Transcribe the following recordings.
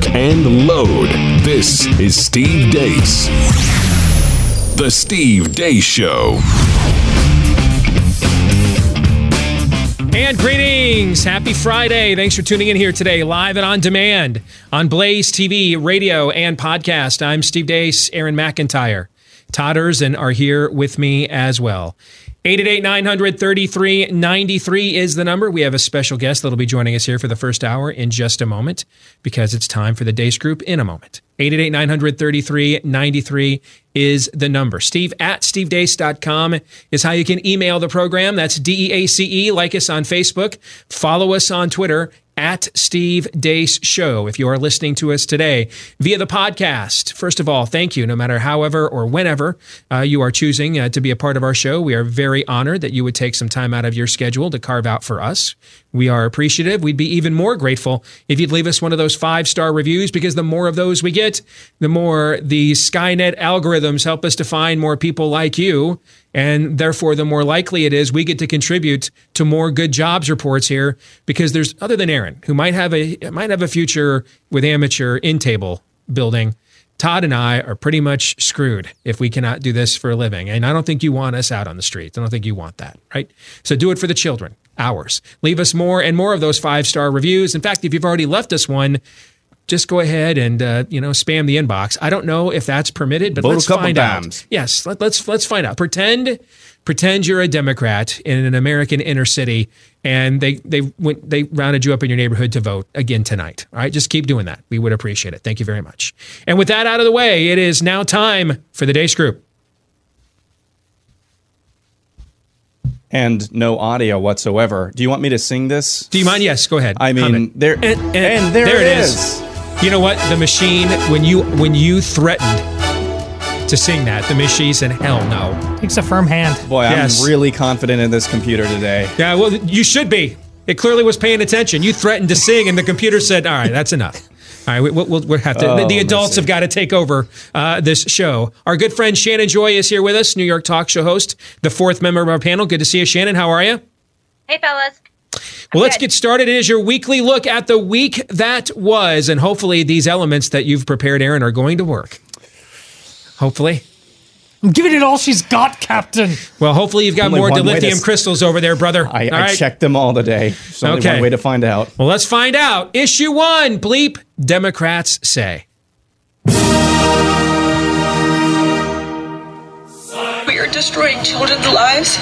lock and load. This is Steve Deace. The Steve Deace Show. And greetings. Happy Friday. Thanks for tuning in here today, live and on demand on Blaze TV, radio, and podcast. I'm Steve Deace. Aaron McIntyre, Todd Erzin are here with me as well. 888-900-3393 is the number. We have a special guest that'll be joining us here for the first hour in just a moment, because it's time for the Deace Group in a moment. 888-900-3393 is the number. Steve at stevedeace.com is how you can email the program. That's DEACE. Like us on Facebook. Follow us on Twitter at Steve Deace Show. If you are listening to us today via the podcast, first of all, thank you. No matter however or whenever you are choosing to be a part of our show, we are very honored that you would take some time out of your schedule to carve out for us. We are appreciative. We'd be even more grateful if you'd leave us one of those 5-star reviews, because the more of those we get, the more the Skynet algorithms help us to find more people like you. And therefore, the more likely it is we get to contribute to more good jobs reports here, because there's, other than Aaron, who might have a future with amateur in table building, Todd and I are pretty much screwed if we cannot do this for a living. And I don't think you want us out on the streets. I don't think you want that, right? So do it for the children, ours. Leave us more and more of those 5-star reviews. In fact, if you've already left us one, just go ahead and spam the inbox. I don't know if that's permitted, but let's find out. Yes, let's find out. Pretend you're a Democrat in an American inner city, and they rounded you up in your neighborhood to vote again tonight. All right, just keep doing that. We would appreciate it. Thank you very much. And with that out of the way, it is now time for the Deace Group. And no audio whatsoever. Do you want me to sing this? Do you mind? Yes, go ahead. I mean, there it is. You know what? The machine, when you threatened to sing that, the machine said, hell no. Takes a firm hand. Boy, yes. I'm really confident in this computer today. Yeah, well, you should be. It clearly was paying attention. You threatened to sing, and the computer said, all right, that's enough. All right, we'll have to. The adults have got to take over this show. Our good friend Shannon Joy is here with us, New York talk show host, the fourth member of our panel. Good to see you, Shannon. How are you? Hey, fellas. Well, let's get started. It is your weekly look at the week that was, and hopefully these elements that you've prepared, Aaron, are going to work. Hopefully. I'm giving it all she's got, Captain. Well, hopefully you've got more dilithium crystals over there, brother. I checked them all today. There's only one way to find out. Well, let's find out. Issue 1, bleep, Democrats say. We are destroying children's lives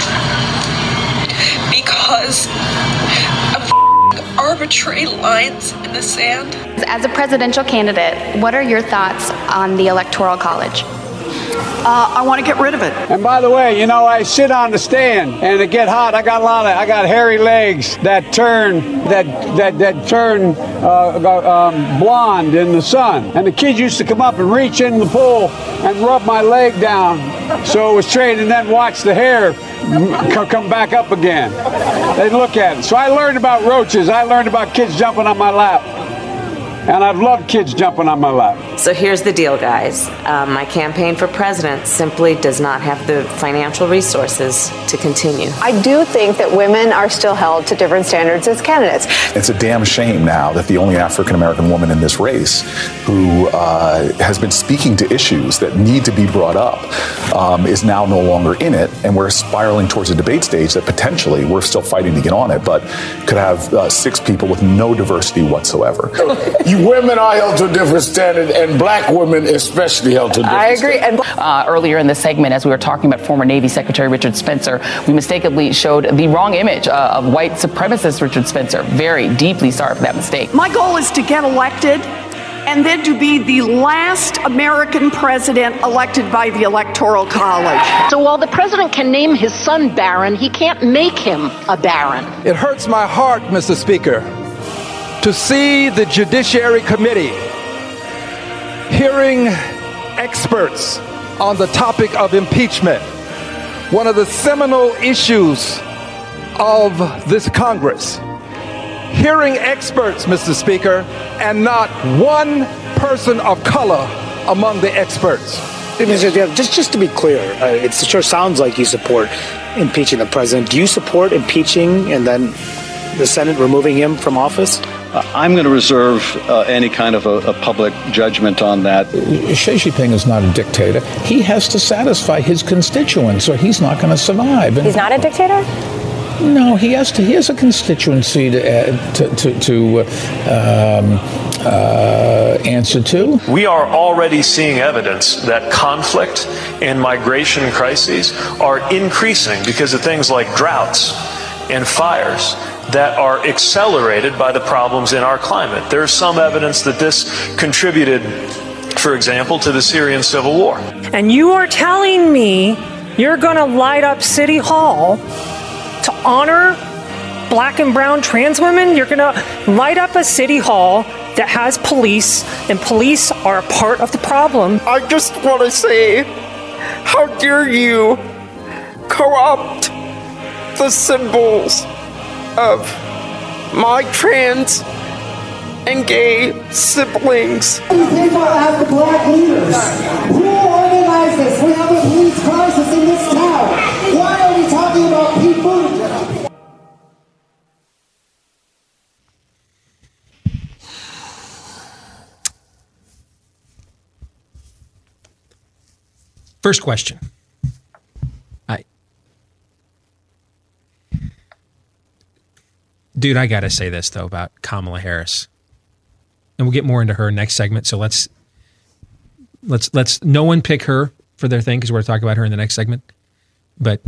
because of arbitrary lines in the sand. As a presidential candidate, what are your thoughts on the Electoral College? I want to get rid of it. And by the way, I sit on the stand and it get hot. I got hairy legs that turn blonde in the sun. And the kids used to come up and reach in the pool and rub my leg down so it was straight, and then watch the hair come back up again. They'd look at it. So I learned about roaches. I learned about kids jumping on my lap. And I've loved kids jumping on my lap. So here's the deal, guys. My campaign for president simply does not have the financial resources to continue. I do think that women are still held to different standards as candidates. It's a damn shame now that the only African-American woman in this race who has been speaking to issues that need to be brought up is now no longer in it. And we're spiraling towards a debate stage that potentially we're still fighting to get on it, but could have 6 people with no diversity whatsoever. Women are held to a different standard, and black women especially held to a different standard. I agree. And earlier in the segment, as we were talking about former Navy Secretary Richard Spencer, we mistakenly showed the wrong image of white supremacist Richard Spencer. Very deeply sorry for that mistake. My goal is to get elected and then to be the last American president elected by the Electoral College. So while the president can name his son Barron, he can't make him a Baron. It hurts my heart, Mr. Speaker, to see the Judiciary Committee hearing experts on the topic of impeachment, one of the seminal issues of this Congress. Hearing experts, Mr. Speaker, and not one person of color among the experts. Just to be clear, it sure sounds like you support impeaching the president. Do you support impeaching and then the Senate removing him from office? I'm going to reserve any kind of a public judgment on that. Xi Jinping is not a dictator. He has to satisfy his constituents or he's not going to survive. He's not a dictator? No, he has to. He has a constituency to answer to. We are already seeing evidence that conflict and migration crises are increasing because of things like droughts and fires that are accelerated by the problems in our climate. There's some evidence that this contributed, for example, to the Syrian civil war. And you are telling me you're going to light up City Hall to honor black and brown trans women? You're going to light up a city hall that has police, and police are a part of the problem. I just want to say, how dare you corrupt the symbols of my trans and gay siblings. They don't have the black leaders. Who will organize this? We have a police crisis in this town. Why are we talking about people? First question. Dude, I got to say this, though, about Kamala Harris. And we'll get more into her next segment. So let's no one pick her for their thing because we're going to talk about her in the next segment. But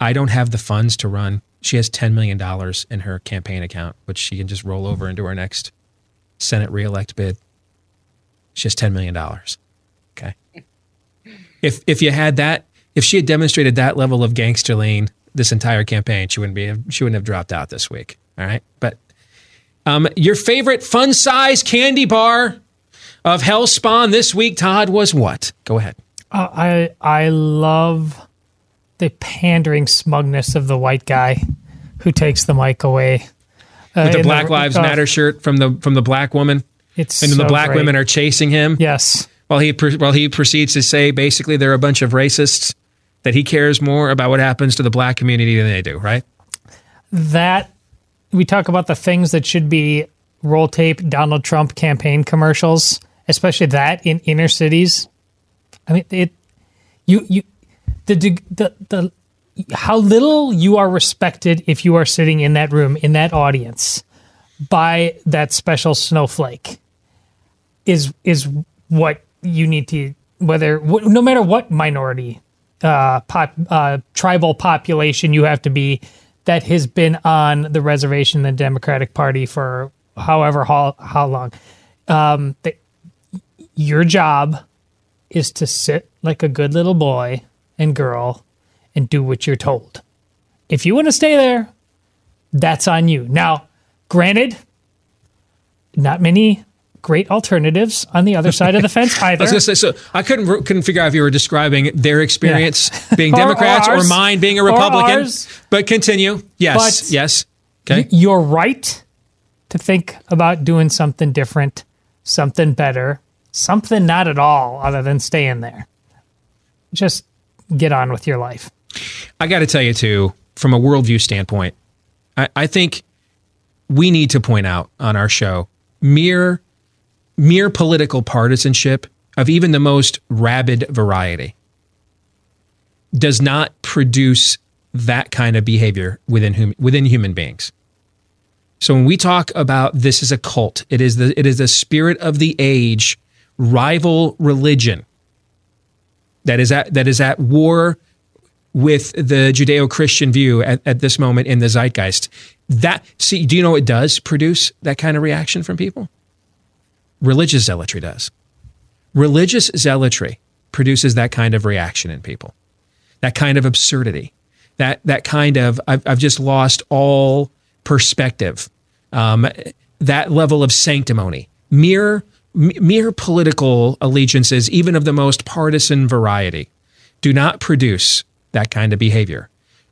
I don't have the funds to run. She has $10 million in her campaign account, which she can just roll over into her next Senate reelect bid. She has $10 million. Okay. If you had that, if she had demonstrated that level of gangster lean this entire campaign, she wouldn't have dropped out this week. All right. But your favorite fun size candy bar of Hell Spawn this week, Todd, was what? Go ahead. I love the pandering smugness of the white guy who takes the mic away. With the Black Lives Matter shirt from the black woman. The black women are chasing him. Yes. While he proceeds to say basically they're a bunch of racists. That he cares more about what happens to the black community than they do, right? That, we talk about the things that should be roll tape Donald Trump campaign commercials, especially that in inner cities. I mean, how little you are respected if you are sitting in that room, in that audience, by that special snowflake is what you need to, no matter what minority tribal population you have to be that has been on the reservation in the Democratic Party for however how long. Your job is to sit like a good little boy and girl and do what you're told. If you want to stay there, that's on you. Now, granted, not many great alternatives on the other side of the fence either. I was going to say, so I couldn't figure out if you were describing their experience being Democrats or mine being a Republican. But continue. Yes. But yes. Okay. You're right to think about doing something different, something better, something not at all other than staying there. Just get on with your life. I got to tell you, too, from a worldview standpoint, I think we need to point out on our show mere political partisanship of even the most rabid variety does not produce that kind of behavior within human beings. So when we talk about this is a cult, it is the spirit of the age, rival religion that is at war with the Judeo-Christian view at this moment in the zeitgeist. Do you know it does produce that kind of reaction from people? Religious zealotry does. Religious zealotry produces that kind of reaction in people, that kind of absurdity, that kind of, I've just lost all perspective, that level of sanctimony, mere political allegiances, even of the most partisan variety, do not produce that kind of behavior.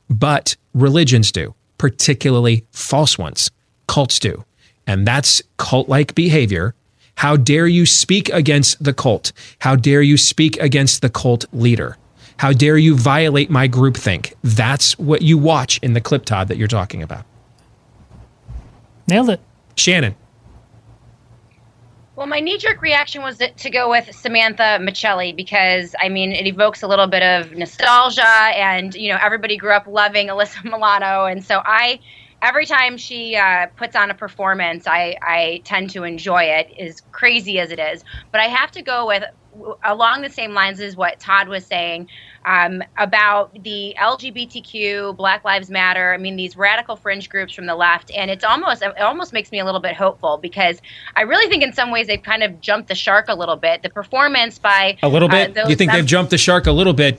But religions do, particularly false ones. Cults do. And that's cult-like behavior. How dare you speak against the cult? How dare you speak against the cult leader? How dare you violate my groupthink? That's what you watch in the clip, Todd, that you're talking about. Nailed it. Shannon. Well, my knee-jerk reaction was to go with Samantha Micelli because, I mean, it evokes a little bit of nostalgia and, you know, everybody grew up loving Alyssa Milano. And so every time she puts on a performance, I tend to enjoy it, as crazy as it is. But I have to go with, along the same lines as what Todd was saying, about the LGBTQ, Black Lives Matter, I mean, these radical fringe groups from the left. And it almost makes me a little bit hopeful because I really think in some ways they've kind of jumped the shark a little bit. The performance by... A little bit? You think they've jumped the shark a little bit?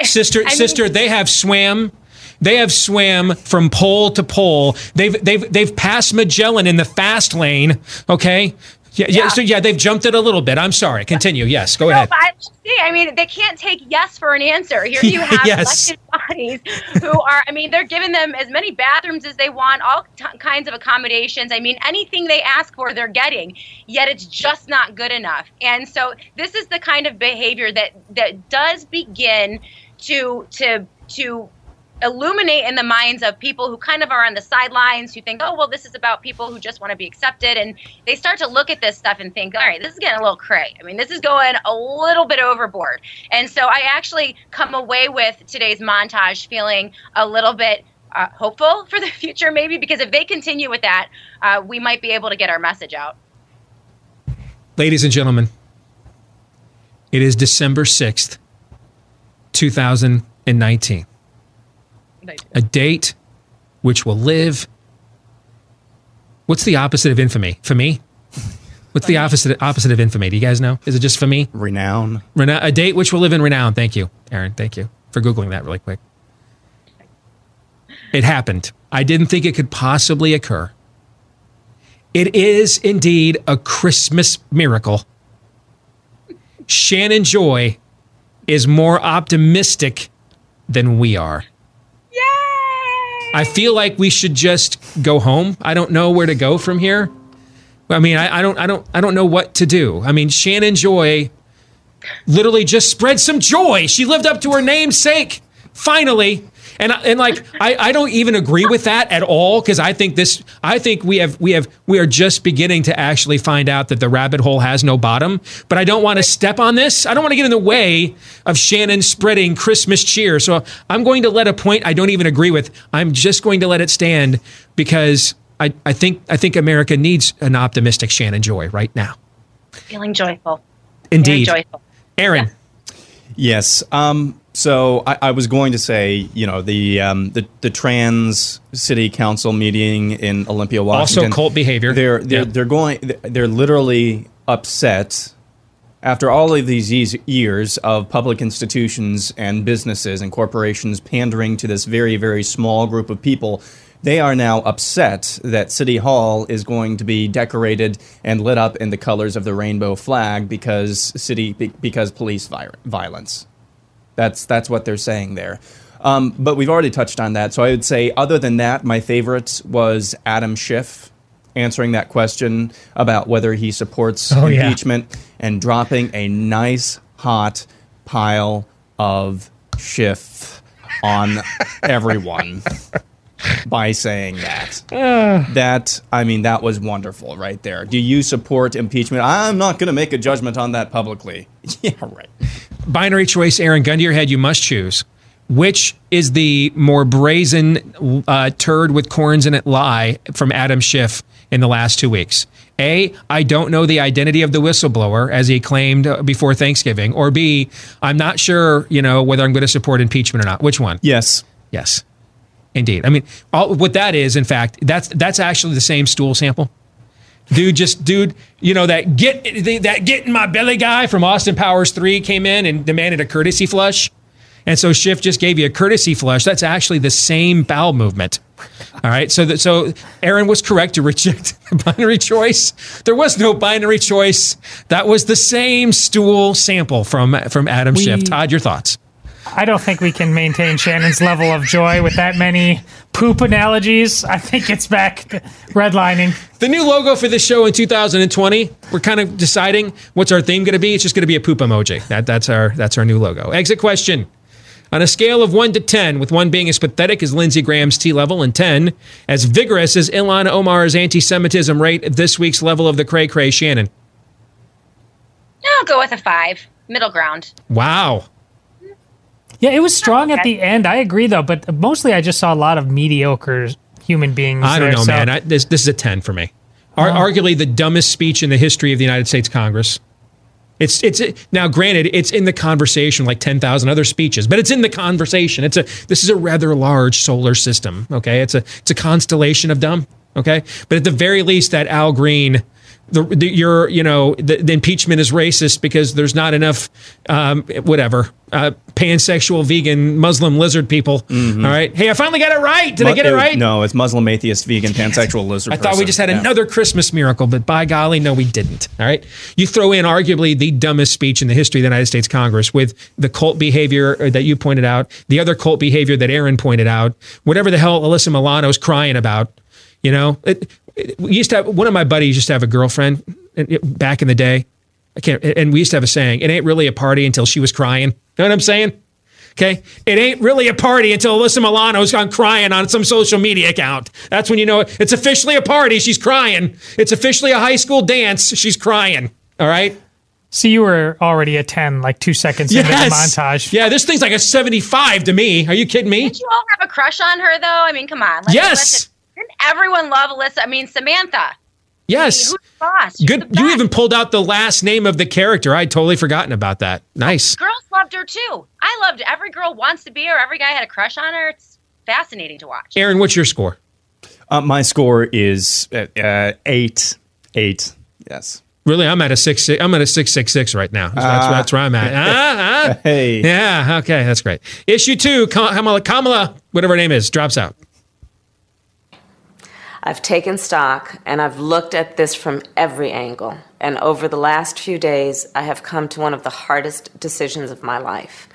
Sister, they have swam... They have swam from pole to pole. They've passed Magellan in the fast lane. Okay. Yeah. So yeah, they've jumped it a little bit. I'm sorry. Continue. Yes. Go ahead. But they can't take yes for an answer. Here you have elected bodies who are, I mean, they're giving them as many bathrooms as they want, all kinds of accommodations. I mean, anything they ask for, they're getting, yet it's just not good enough. And so this is the kind of behavior that does begin to illuminate in the minds of people who kind of are on the sidelines, who think, oh, well, this is about people who just want to be accepted. And they start to look at this stuff and think, all right, this is getting a little cray. I mean, this is going a little bit overboard. And so I actually come away with today's montage feeling a little bit hopeful for the future, maybe, because if they continue with that, we might be able to get our message out. Ladies and gentlemen, it is December 6th, 2019. A date which will live. What's the opposite of infamy? For me? What's the opposite of infamy? Do you guys know? Is it just for me? Renown. A date which will live in renown. Thank you, Aaron. Thank you for Googling that really quick. It happened. I didn't think it could possibly occur. It is indeed a Christmas miracle. Shannon Joy is more optimistic than we are. I feel like we should just go home. I don't know where to go from here. I mean, I don't know what to do. I mean, Shannon Joy literally just spread some joy. She lived up to her namesake, finally. And like, I don't even agree with that at all because I think we are just beginning to actually find out that the rabbit hole has no bottom. But I don't want to step on this. I don't want to get in the way of Shannon spreading Christmas cheer. So I'm going to let a point I don't even agree with. I'm just going to let it stand because I think America needs an optimistic Shannon Joy right now. Feeling joyful. Indeed. Feeling joyful. Aaron. Yeah. Yes. So I was going to say, you know, the trans city council meeting in Olympia, Washington. Also cult behavior. They're literally upset after all of these years of public institutions and businesses and corporations pandering to this very, very small group of people. They are now upset that City Hall is going to be decorated and lit up in the colors of the rainbow flag because police violence. That's what they're saying there. But we've already touched on that. So I would say other than that, my favorite was Adam Schiff answering that question about whether he supports impeachment and dropping a nice hot pile of Schiff on everyone by saying that. That was wonderful right there. Do you support impeachment? I'm not going to make a judgment on that publicly. Yeah, right. Binary choice, Aaron, gun to your head, you must choose. Which is the more brazen turd with corns in it lie from Adam Schiff in the last 2 weeks? A, I don't know the identity of the whistleblower, as he claimed before Thanksgiving. Or B, I'm not sure, you know, whether I'm going to support impeachment or not. Which one? Yes. Indeed. I mean, what that is, in fact, that's actually the same stool sample. Dude, you know, that get in my belly guy from Austin Powers 3 came in and demanded a courtesy flush. And so Schiff just gave you a courtesy flush. That's actually the same bowel movement. All right. So Aaron was correct to reject the binary choice. There was no binary choice. That was the same stool sample from Adam Schiff. Todd, your thoughts? I don't think we can maintain Shannon's level of joy with that many poop analogies. I think it's back to redlining. The new logo for this show in 2020, we're kind of deciding what's our theme going to be. It's just going to be a poop emoji. That's our new logo. Exit question. On a scale of 1 to 10, with 1 being as pathetic as Lindsey Graham's T-level and 10 as vigorous as Ilhan Omar's anti-Semitism rate at this week's level of the cray-cray, Shannon. I'll go with a 5. Middle ground. Wow. Yeah, it was strong at the end. I agree, though, but mostly I just saw a lot of mediocre human beings. I don't know, so. Man. This is a 10 for me. Arguably the dumbest speech in the history of the United States Congress. It's now, granted, it's in the conversation like 10,000 other speeches, but it's in the conversation. This is a rather large solar system, okay? It's a constellation of dumb, okay? But at the very least, that Al Green... The impeachment is racist because there's not enough, pansexual, vegan, Muslim, lizard people. Mm-hmm. All right. Hey, I finally got it right. Did I get it right? No, it's Muslim, atheist, vegan, pansexual, lizard person. I thought we just had another Christmas miracle, but by golly, no, we didn't. All right. You throw in arguably the dumbest speech in the history of the United States Congress with the cult behavior that you pointed out, the other cult behavior that Aaron pointed out, whatever the hell Alyssa Milano's crying about, you know, one of my buddies used to have a girlfriend back in the day. And we used to have a saying, it ain't really a party until she was crying. Know what I'm saying? Okay. It ain't really a party until Alyssa Milano's gone crying on some social media account. That's when you know it's officially a party. She's crying. It's officially a high school dance. She's crying. All right. So you were already a 10, like 2 seconds into the montage. Yeah, this thing's like a 75 to me. Are you kidding me? Didn't you all have a crush on her though? I mean, come on. Yes. Didn't everyone love Alyssa? I mean, Samantha. Yes. I mean, who's the boss? Good. You even pulled out the last name of the character. I'd totally forgotten about that. Nice. Girls loved her too. I loved it. Every girl wants to be her. Every guy had a crush on her. It's fascinating to watch. Aaron, what's your score? My score is 8. Yes. Really, I'm at a 6. I'm at a 666 right now. That's where I'm at. Hey. Yeah. Okay. That's great. Issue 2. Kamala, whatever her name is, drops out. I've taken stock, and I've looked at this from every angle. And over the last few days, I have come to one of the hardest decisions of my life.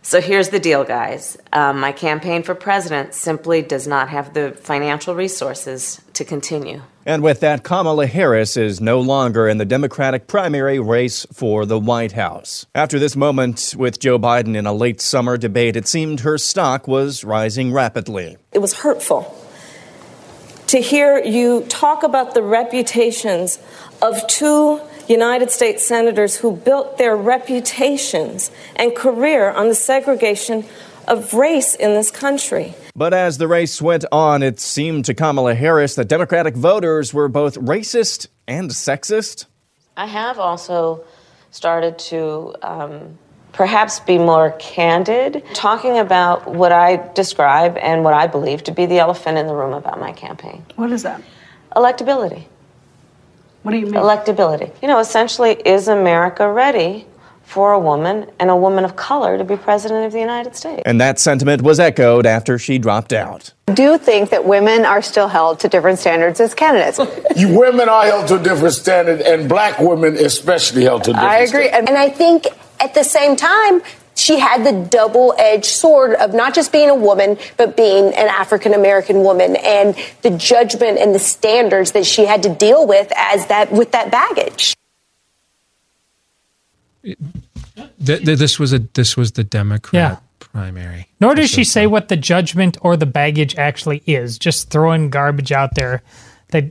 So here's the deal, guys. My campaign for president simply does not have the financial resources to continue. And with that, Kamala Harris is no longer in the Democratic primary race for the White House. After this moment with Joe Biden in a late summer debate, it seemed her stock was rising rapidly. It was hurtful to hear you talk about the reputations of 2 United States senators who built their reputations and career on the segregation of race in this country. But as the race went on, it seemed to Kamala Harris that Democratic voters were both racist and sexist. I have also started to perhaps be more candid, talking about what I describe and what I believe to be the elephant in the room about my campaign. What is that? Electability. What do you mean? Electability. You know, essentially, is America ready for a woman and a woman of color to be president of the United States? And that sentiment was echoed after she dropped out. I do think that women are still held to different standards as candidates. You women are held to a different standard, and black women especially held to a different standard. I agree. And I think... at the same time, she had the double-edged sword of not just being a woman, but being an African-American woman and the judgment and the standards that she had to deal with with that baggage. This was the Democrat primary. Nor does she say what the judgment or the baggage actually is, just throwing garbage out there that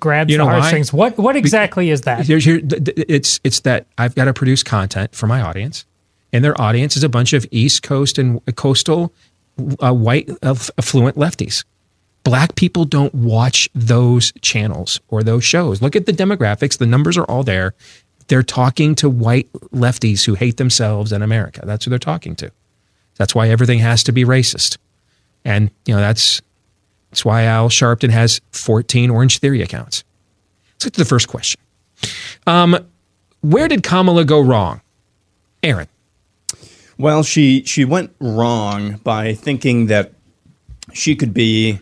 grabs the heartstrings. What exactly is that? It's that I've got to produce content for my audience, and their audience is a bunch of East Coast and coastal white affluent lefties. Black people don't watch those channels or those shows. Look at the demographics. The numbers are all there. They're talking to white lefties who hate themselves and America. That's who they're talking to. That's why everything has to be racist. And, you know, that's why Al Sharpton has 14 Orange Theory accounts. Let's get to the first question. Where did Kamala go wrong? Aaron. Well, she went wrong by thinking that she could be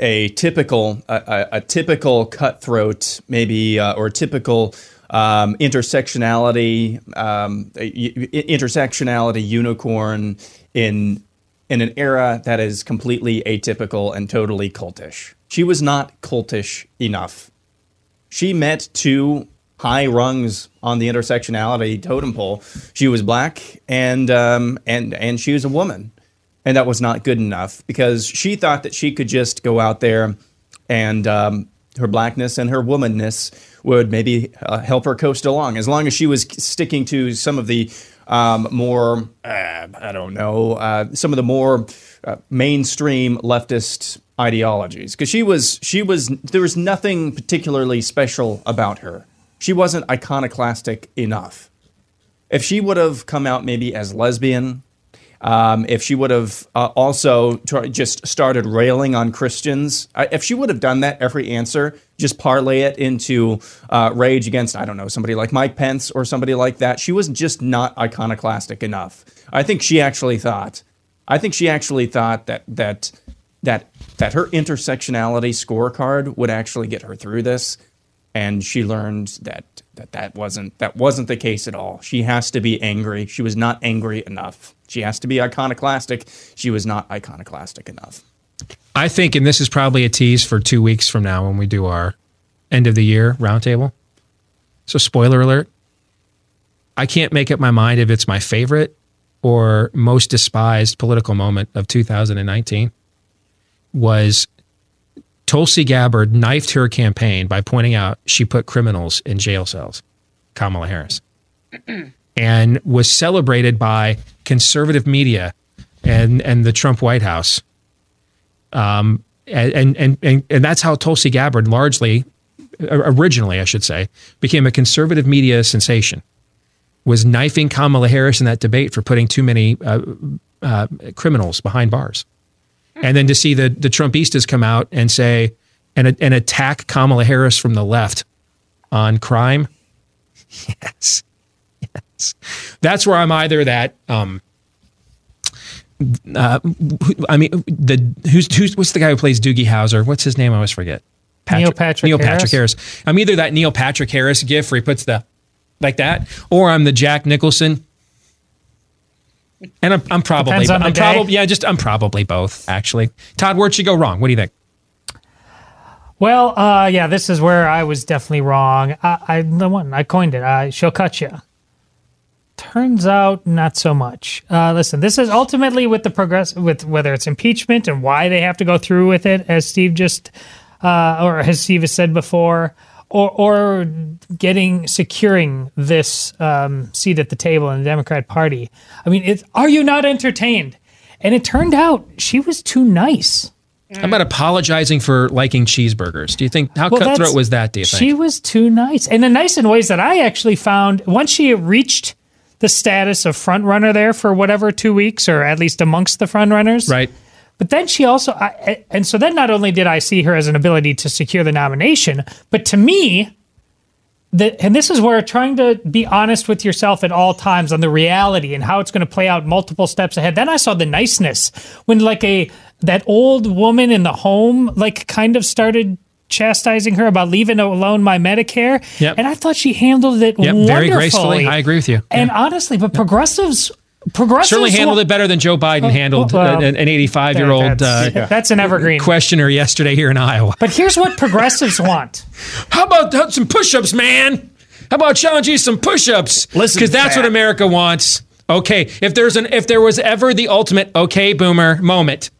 a typical cutthroat, or typical intersectionality unicorn in an era that is completely atypical and totally cultish. She was not cultish enough. She met 2 high rungs on the intersectionality totem pole. She was black and she was a woman. And that was not good enough because she thought that she could just go out there and her blackness and her womanness would maybe help her coast along. As long as she was sticking to some of the more, I don't know, some of the more mainstream leftist ideologies. Because there was nothing particularly special about her. She wasn't iconoclastic enough. If she would have come out maybe as lesbian, if she would have also just started railing on Christians, if she would have done that, every answer, just parlay it into rage against, I don't know, somebody like Mike Pence or somebody like that. She was just not iconoclastic enough. I think she actually thought that her intersectionality scorecard would actually get her through this. And she learned that wasn't the case at all. She has to be angry. She was not angry enough. She has to be iconoclastic. She was not iconoclastic enough. I think, and this is probably a tease for 2 weeks from now when we do our end of the year roundtable. So spoiler alert, I can't make up my mind if it's my favorite or most despised political moment of 2019 was Tulsi Gabbard knifed her campaign by pointing out she put criminals in jail cells, Kamala Harris, and was celebrated by conservative media and the Trump White House. And that's how Tulsi Gabbard originally, became a conservative media sensation, was knifing Kamala Harris in that debate for putting too many criminals behind bars. And then to see the Trumpistas come out and say, and attack Kamala Harris from the left on crime. Yes. Yes. That's where I'm either that, what's the guy who plays Doogie Howser? What's his name? I always forget. Neil Patrick Harris. I'm either that Neil Patrick Harris gif where he puts the, like that, or I'm the Jack Nicholson. And I'm probably both, actually. Todd, where'd she go wrong? What do you think? Well, yeah, this is where I was definitely wrong. I coined it. She'll cut you. Turns out, not so much. Listen, this is ultimately with whether it's impeachment and why they have to go through with it, as Steve just or as Steve has said before, or securing this seat at the table in the Democrat Party. I mean, are you not entertained? And it turned out she was too nice. How about apologizing for liking cheeseburgers? Do you think, how cutthroat was that, do you think? She was too nice. And nice in ways that I actually found, once she reached the status of front runner there for whatever 2 weeks, or at least amongst the front runners. Right. But then she also, not only did I see her as an ability to secure the nomination, but to me, and this is where trying to be honest with yourself at all times on the reality and how it's going to play out multiple steps ahead. Then I saw the niceness when that old woman in the home, kind of started chastising her about leaving alone my Medicare. Yep. And I thought she handled it wonderfully. Very gracefully. I agree with you. And honestly, but progressives... Certainly handled it better than Joe Biden handled an 85-year-old that's an evergreen questioner yesterday here in Iowa. But here's what progressives want. How about some push-ups, man? How about challenging some push-ups? Listen, because that's what America wants. Okay, if there was ever the ultimate okay boomer moment,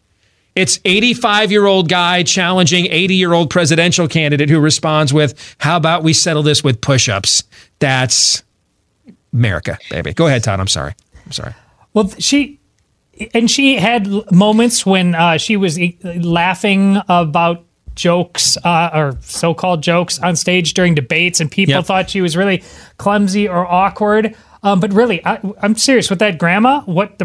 it's 85-year-old guy challenging 80-year-old presidential candidate who responds with, "How about we settle this with push-ups?" That's America, baby. Go ahead, Todd. I'm sorry. Well, she had moments when she was laughing about jokes or so-called jokes on stage during debates, and people thought she was really clumsy or awkward. But really, I'm serious with that grandma. What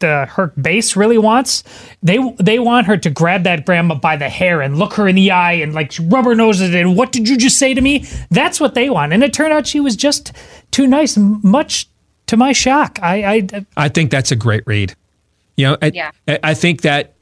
her base really wants, they want her to grab that grandma by the hair and look her in the eye and rubber nose it. And what did you just say to me? That's what they want. And it turned out she was just too nice, much. To my shock, I think that's a great read. I think that,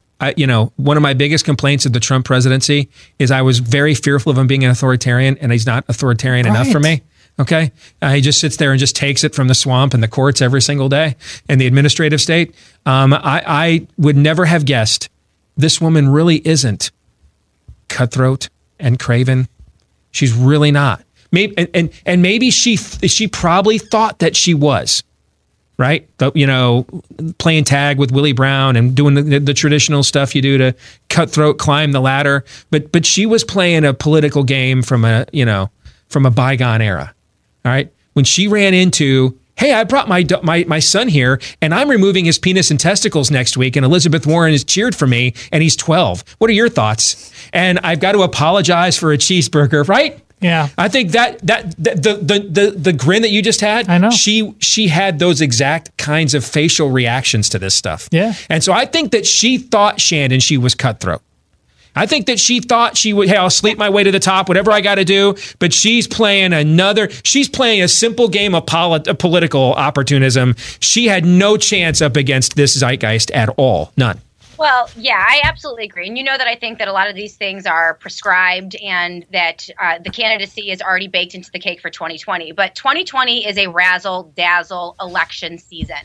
one of my biggest complaints of the Trump presidency is I was very fearful of him being an authoritarian, and he's not authoritarian enough for me. Okay. He just sits there and just takes it from the swamp and the courts every single day and the administrative state. I would never have guessed this woman really isn't cutthroat and craven. She's really not. Maybe and maybe she probably thought that she was, right? You know, playing tag with Willie Brown and doing the traditional stuff you do to cutthroat climb the ladder. But she was playing a political game from a bygone era. All right, when she ran into, hey, I brought my son here, and I'm removing his penis and testicles next week, and Elizabeth Warren has cheered for me, and he's 12. What are your thoughts? And I've got to apologize for a cheeseburger, right? Yeah. I think that the grin that you just had, I know. She had those exact kinds of facial reactions to this stuff. Yeah. And so I think that she thought, Shannon, she was cutthroat. I think that she thought she would, hey, I'll sleep my way to the top, whatever I got to do. But she's playing a simple game of political opportunism. She had no chance up against this zeitgeist at all. None. Well, yeah, I absolutely agree. And you know that I think that a lot of these things are prescribed and that the candidacy is already baked into the cake for 2020. But 2020 is a razzle-dazzle election season.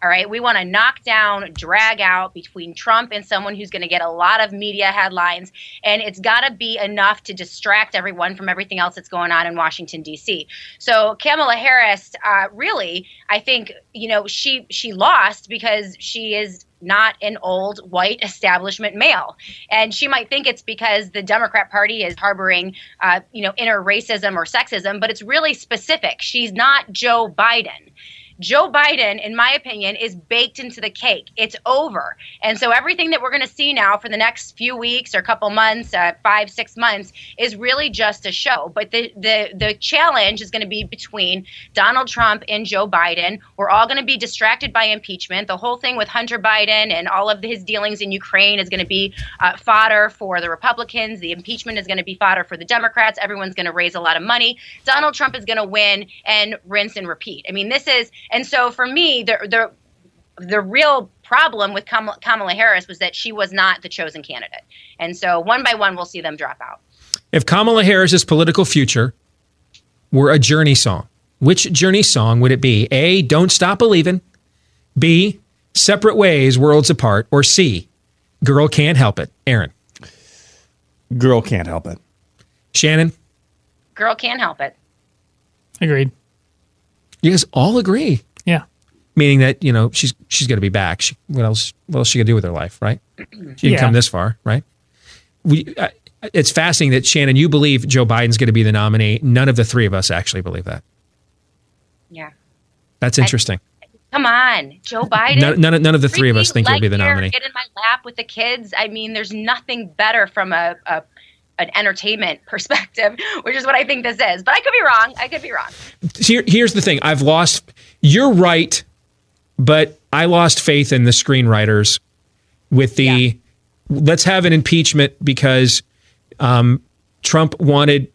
All right, we want to knock down, drag out between Trump and someone who's going to get a lot of media headlines. And it's got to be enough to distract everyone from everything else that's going on in Washington, D.C. So Kamala Harris, really, I think, she lost because she is not an old white establishment male. And she might think it's because the Democrat Party is harboring, inner racism or sexism, but it's really specific. She's not Joe Biden. Joe Biden, in my opinion, is baked into the cake. It's over. And so everything that we're going to see now for the next few weeks or couple months, 5-6 months, is really just a show. But the challenge is going to be between Donald Trump and Joe Biden. We're all going to be distracted by impeachment. The whole thing with Hunter Biden and all of his dealings in Ukraine is going to be fodder for the Republicans. The impeachment is going to be fodder for the Democrats. Everyone's going to raise a lot of money. Donald Trump is going to win and rinse and repeat. I mean, this is... And so for me, the real problem with Kamala Harris was that she was not the chosen candidate. And so one by one, we'll see them drop out. If Kamala Harris's political future were a Journey song, which Journey song would it be? A, Don't Stop Believin'. B, Separate Ways, Worlds Apart. Or C, Girl Can't Help It. Aaron. Girl Can't Help It. Shannon. Girl Can't Help It. Agreed. You guys all agree. Yeah. Meaning that, she's going to be back. What else she going to do with her life, right? She didn't come this far, right? It's fascinating that, Shannon, you believe Joe Biden's going to be the nominee. None of the three of us actually believe that. Yeah. That's interesting. Come on, Joe Biden. None of the three of us think he'll be the nominee. Get in my lap with the kids. I mean, there's nothing better from an entertainment perspective, which is what I think this is. But I could be wrong. Here's the thing. You're right, but I lost faith in the screenwriters with the, let's have an impeachment because Trump wanted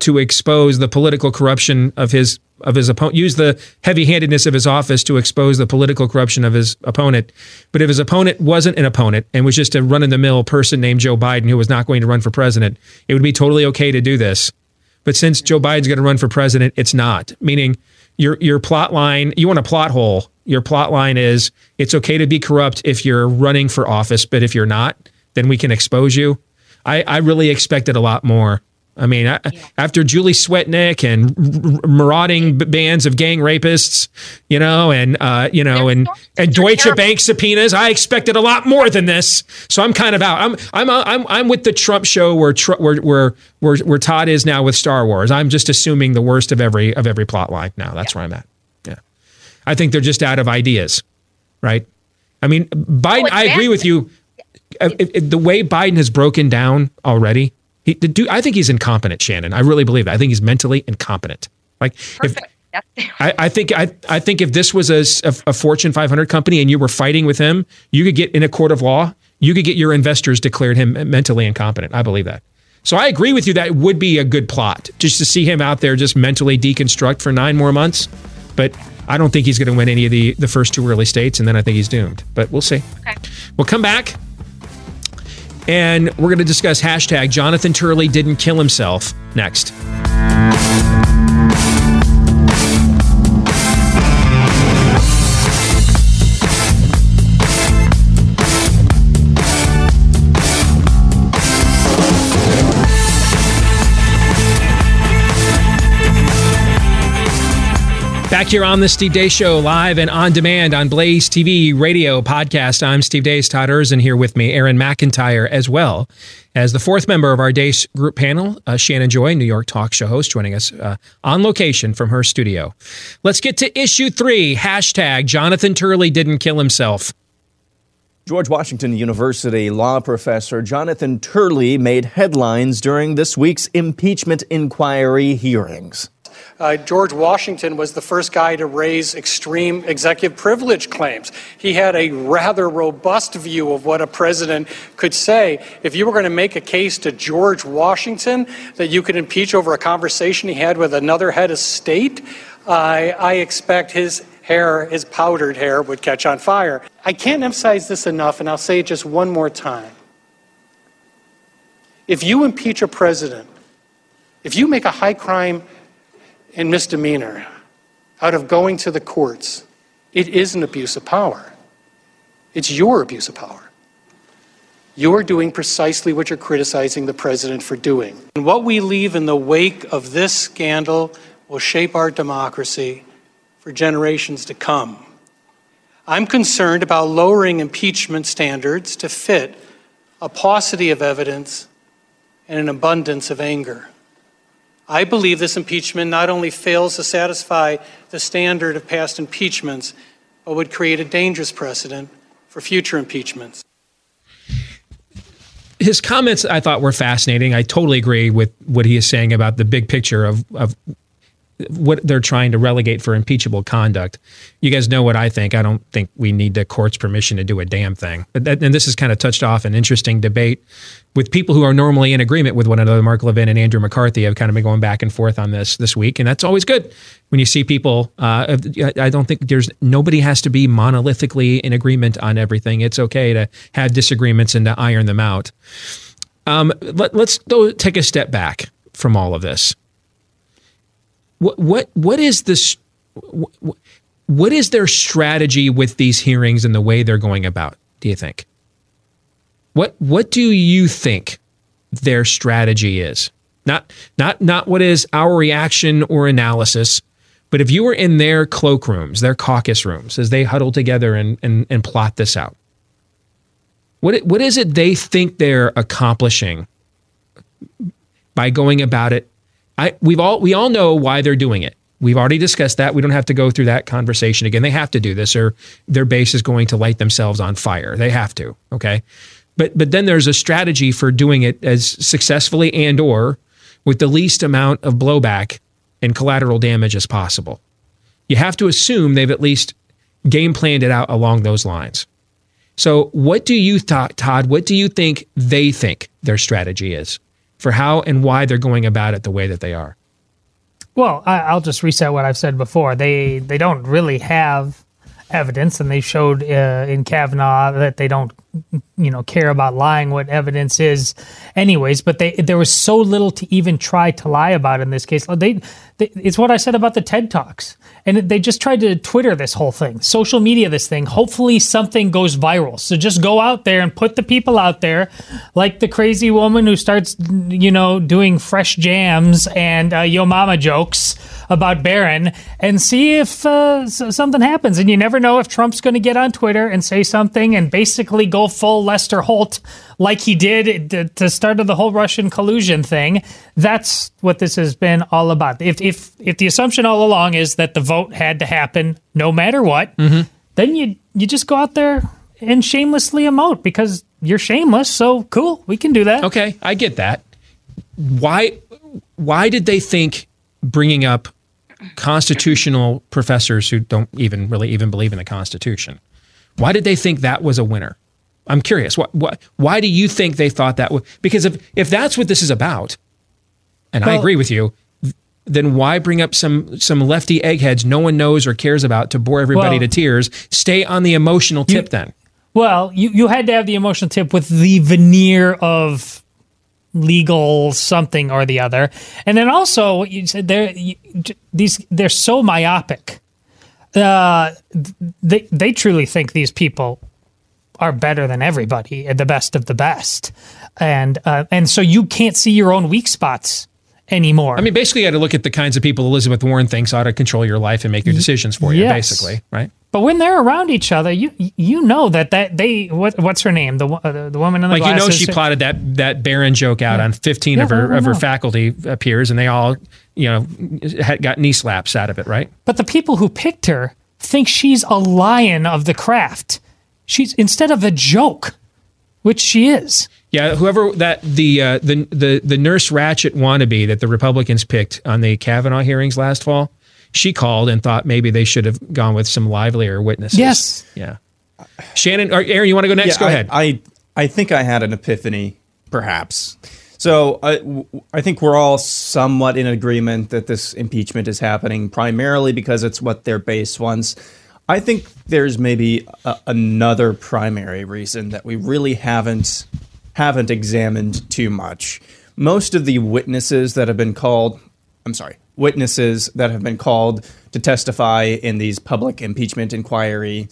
to expose the political corruption of his opponent, use the heavy-handedness of his office to expose the political corruption of his opponent. But if his opponent wasn't an opponent and was just a run-of-the-mill person named Joe Biden who was not going to run for president, it would be totally okay to do this. But since Joe Biden's going to run for president, it's not. Meaning your plot line, you want a plot hole. Your plot line is it's okay to be corrupt if you're running for office, but if you're not, then we can expose you. I really expected a lot more. I mean, after Julie Swetnick and marauding bands of gang rapists, and Deutsche Bank subpoenas, I expected a lot more than this. So I'm kind of out. I'm with the Trump show where Todd is now with Star Wars. I'm just assuming the worst of every plot line now. That's where I'm at. Yeah, I think they're just out of ideas, right? I mean, Biden. I agree with you. The way Biden has broken down already. I think he's incompetent, Shannon. I really believe that. I think he's mentally incompetent. Like, I think if this was a Fortune 500 company and you were fighting with him, you could get in a court of law. You could get your investors declared him mentally incompetent. I believe that. So I agree with you. That would be a good plot just to see him out there just mentally deconstruct for 9 more months. But I don't think he's going to win any of the first 2 early states, and then I think he's doomed. But we'll see. Okay. We'll come back. And we're going to discuss hashtag Jonathan Turley didn't kill himself next. here on the Steve Deace Show, live and on demand on Blaze TV, radio, podcast. I'm Steve Deace. Todd Erzin here with me, Aaron McIntyre, as well as the fourth member of our Deace Group panel, Shannon Joy, New York talk show host, joining us on location from her studio. Let's get to issue 3, hashtag Jonathan Turley didn't kill himself. George Washington University law professor Jonathan Turley made headlines during this week's impeachment inquiry hearings. George Washington was the first guy to raise extreme executive privilege claims. He had a rather robust view of what a president could say. If you were going to make a case to George Washington that you could impeach over a conversation he had with another head of state, I expect his hair, his powdered hair, would catch on fire. I can't emphasize this enough, and I'll say it just one more time. If you impeach a president, if you make a high crime and misdemeanor out of going to the courts, it is an abuse of power. It's your abuse of power. You're doing precisely what you're criticizing the president for doing. And what we leave in the wake of this scandal will shape our democracy for generations to come. I'm concerned about lowering impeachment standards to fit a paucity of evidence and an abundance of anger. I believe this impeachment not only fails to satisfy the standard of past impeachments, but would create a dangerous precedent for future impeachments. His comments, I thought, were fascinating. I totally agree with what he is saying about the big picture of what they're trying to relegate for impeachable conduct. You guys know what I think. I don't think we need the court's permission to do a damn thing. But and this has kind of touched off an interesting debate with people who are normally in agreement with one another. Mark Levin and Andrew McCarthy have kind of been going back and forth on this week, and that's always good when you see people. I don't think nobody has to be monolithically in agreement on everything. It's okay to have disagreements and to iron them out. Let's take a step back from all of this. What is this? What is their strategy with these hearings and the way they're going about, do you think? What do you think their strategy is? Not what is our reaction or analysis, but if you were in their cloakrooms, their caucus rooms, as they huddle together and plot this out, what is it they think they're accomplishing by going about it? We all know why they're doing it. We've already discussed that. We don't have to go through that conversation again. They have to do this, or their base is going to light themselves on fire. They have to, okay? But then there's a strategy for doing it as successfully and or with the least amount of blowback and collateral damage as possible. You have to assume they've at least game planned it out along those lines. So what do you, Todd, what do you think they think their strategy is for how and why they're going about it the way that they are? Well, I'll just reset what I've said before. They don't really have evidence, and they showed in Kavanaugh that they don't, care about lying what evidence is anyways, but there was so little to even try to lie about in this case. It's what I said about the TED Talks, and they just tried to Twitter this whole thing, social media this thing. Hopefully something goes viral. So just go out there and put the people out there, like the crazy woman who starts, doing fresh jams and yo mama jokes about Barron, and see if something happens. And you never know if Trump's going to get on Twitter and say something and basically go full Lester Holt like he did at the start of the whole Russian collusion thing. That's what this has been all about. If the assumption all along is that the vote had to happen no matter what, then you just go out there and shamelessly emote because you're shameless. So cool, we can do that. Okay, I get that. Why did they think bringing up constitutional professors who don't even really even believe in the Constitution, why did they think that was a winner? I'm curious. Why do you think they thought that? Because if that's what this is about, and I agree with you, then why bring up some lefty eggheads no one knows or cares about to bore everybody to tears? Stay on the emotional tip then. Well, you had to have the emotional tip with the veneer of legal something or the other. And then also what you said, they're so myopic. They truly think these people are better than everybody and the best of the best. And so you can't see your own weak spots anymore. I mean, basically, you had to look at the kinds of people Elizabeth Warren thinks ought to control your life and make your decisions for you, basically, right? But when they're around each other, you know that they what's her name, the woman in the glasses, she plotted that Barron joke out on 15 of her faculty peers, and they all got knee slaps out of it, right? But the people who picked her think she's a lion of the craft. She's instead of a joke, which she is. Yeah, whoever the Nurse Ratched wannabe that the Republicans picked on the Kavanaugh hearings last fall. She called and thought maybe they should have gone with some livelier witnesses. Yes. Yeah. Shannon, or Aaron, you want to go next? Go ahead. I think I had an epiphany, perhaps. So I think we're all somewhat in agreement that this impeachment is happening primarily because it's what their base wants. I think there's maybe another primary reason that we really haven't examined too much. Most of the witnesses that have been called, witnesses that have been called to testify in these public impeachment inquiry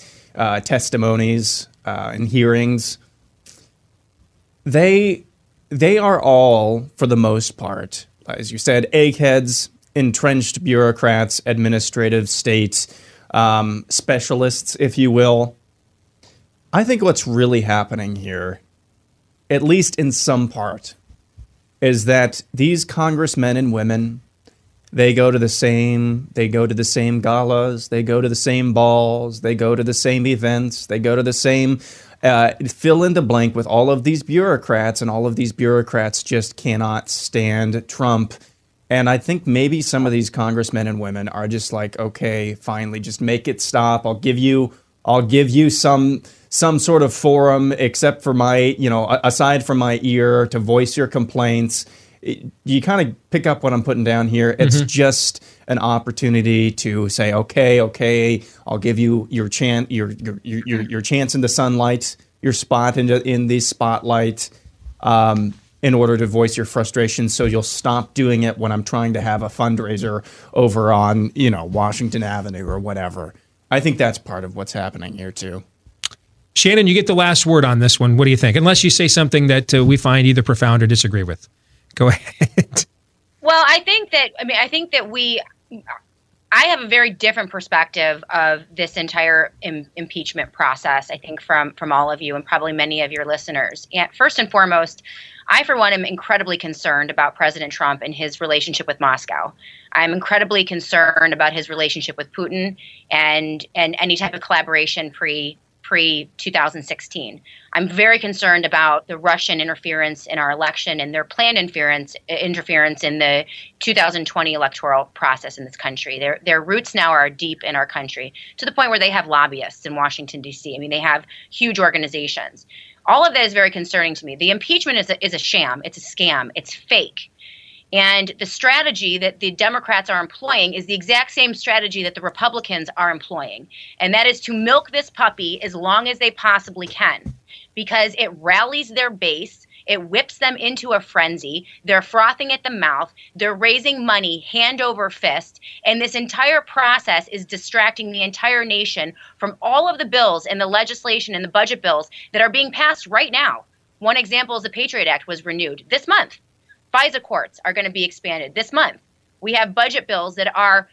testimonies and hearings, they are all, for the most part, as you said, eggheads, entrenched bureaucrats, administrative states, specialists, if you will. I think what's really happening here, at least in some part, is that these congressmen and women, they go to the same galas, they go to the same balls, they go to the same events, they go to the same fill in the blank with all of these bureaucrats, and all of these bureaucrats just cannot stand Trump. And I think maybe some of these congressmen and women are just like, okay, finally, just make it stop. I'll give you some sort of forum, except for my, aside from my ear, to voice your complaints. You kind of pick up what I'm putting down here. It's just an opportunity to say, okay, I'll give you your chance in the sunlight, your spot in the spotlight, in order to voice your frustration, so you'll stop doing it when I'm trying to have a fundraiser over on Washington Avenue or whatever. I think that's part of what's happening here too. Shannon, you get the last word on this one. What do you think? Unless you say something that we find either profound or disagree with. Go ahead. Well, I have a very different perspective of this entire impeachment process, I think, from all of you and probably many of your listeners. And first and foremost, I, for one, am incredibly concerned about President Trump and his relationship with Moscow. I'm incredibly concerned about his relationship with Putin and any type of collaboration pre-2016. I'm very concerned about the Russian interference in our election and their planned interference in the 2020 electoral process in this country. Their roots now are deep in our country, to the point where they have lobbyists in Washington, D.C. I mean, they have huge organizations. All of that is very concerning to me. The impeachment is a sham. It's a scam. It's fake. And the strategy that the Democrats are employing is the exact same strategy that the Republicans are employing. And that is to milk this puppy as long as they possibly can, because it rallies their base. It whips them into a frenzy. They're frothing at the mouth. They're raising money hand over fist. And this entire process is distracting the entire nation from all of the bills and the legislation and the budget bills that are being passed right now. One example is the Patriot Act was renewed this month. FISA courts are going to be expanded this month. We have budget bills that are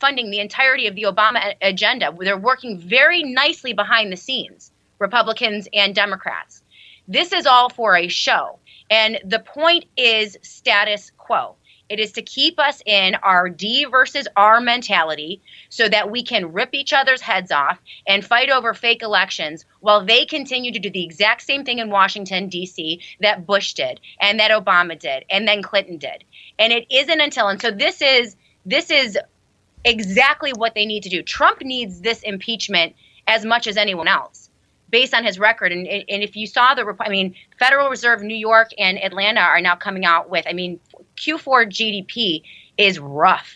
funding the entirety of the Obama agenda. They're working very nicely behind the scenes, Republicans and Democrats. This is all for a show. And the point is status quo. It is to keep us in our D versus R mentality so that we can rip each other's heads off and fight over fake elections while they continue to do the exact same thing in Washington, D.C. that Bush did and that Obama did and then Clinton did. And it isn't until, and so this is exactly what they need to do. Trump needs this impeachment as much as anyone else, based on his record. And if you saw Federal Reserve, New York and Atlanta are now coming out with, Q4 GDP is rough.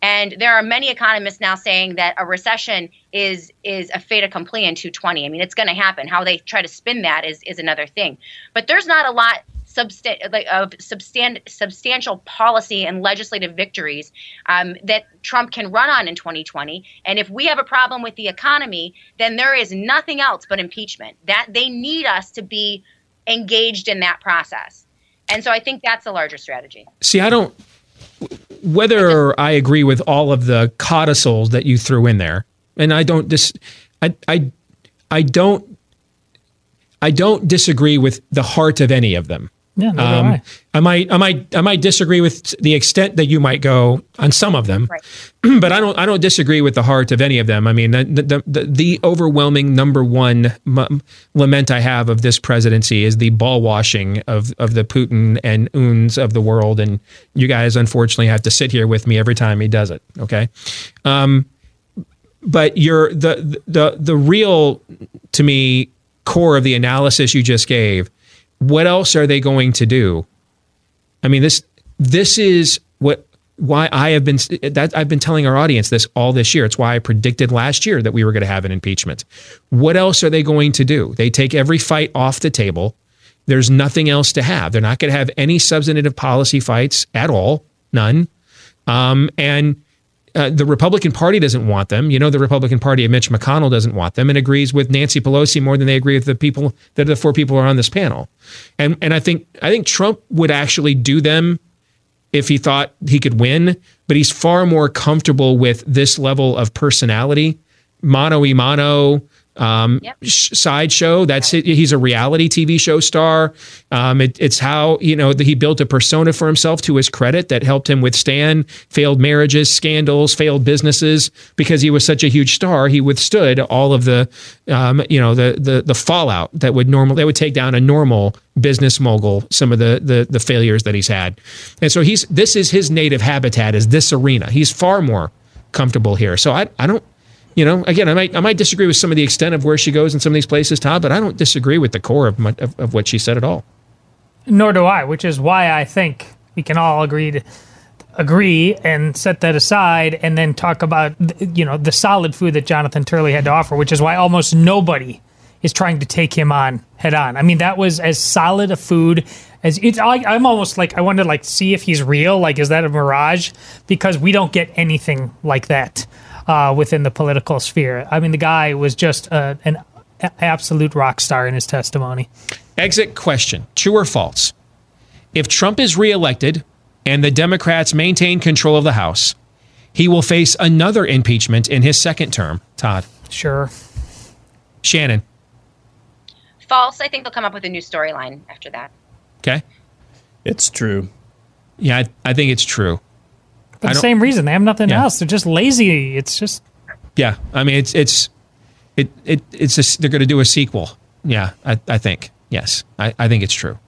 And there are many economists now saying that a recession is a fait accompli in 2020. It's going to happen. How they try to spin that is another thing. But there's not a lot substantial policy and legislative victories that Trump can run on in 2020. And if we have a problem with the economy, then there is nothing else but impeachment. That they need us to be engaged in that process. And so I think that's a larger strategy. See, I don't, whether I agree with all of the codicils that you threw in there, and I don't I don't disagree with the heart of any of them. Yeah, I might disagree with the extent that you might go on some of them, right. But I don't disagree with the heart of any of them. I mean, the overwhelming number one lament I have of this presidency is the ball washing of the Putin and Uns of the world, and you guys unfortunately have to sit here with me every time he does it. Okay, but the real, to me, core of the analysis you just gave. What else are they going to do? I mean, this is why I have been telling our audience this all this year. It's why I predicted last year that we were going to have an impeachment. What else are they going to do? They take every fight off the table. There's nothing else to have. They're not going to have any substantive policy fights at all, none. The Republican Party doesn't want them. You know, the Republican Party of Mitch McConnell doesn't want them and agrees with Nancy Pelosi more than they agree with the people that the four people who are on this panel. And I think Trump would actually do them if he thought he could win, but he's far more comfortable with this level of personality, mano y mano, sideshow. That's it. He's a reality TV show star. It's how, you know, he built a persona for himself, to his credit, that helped him withstand failed marriages, scandals, failed businesses, because he was such a huge star. He withstood all of the fallout that would take down a normal business mogul, some of the failures that he's had. And so this is his native habitat, is this arena. He's far more comfortable here. So I don't, you know, again, I might disagree with some of the extent of where she goes in some of these places, Todd, but I don't disagree with the core of what she said at all. Nor do I, which is why I think we can all agree and set that aside and then talk about, you know, the solid food that Jonathan Turley had to offer, which is why almost nobody is trying to take him on head on. I mean, that was as solid a food as it's. I'm almost like, I want to like see if he's real. Like, is that a mirage? Because we don't get anything like that within the political sphere. I mean, the guy was just an absolute rock star in his testimony. Exit question, true or false? If Trump is reelected and the Democrats maintain control of the House, he will face another impeachment in his second term. Todd? Sure. Shannon? False. I think they'll come up with a new storyline after that. Okay. It's true. Yeah, I think it's true. For the same reason, they have nothing else. They're just lazy. It's just, yeah. I mean, they're going to do a sequel. Yeah, I think yes. I think it's true.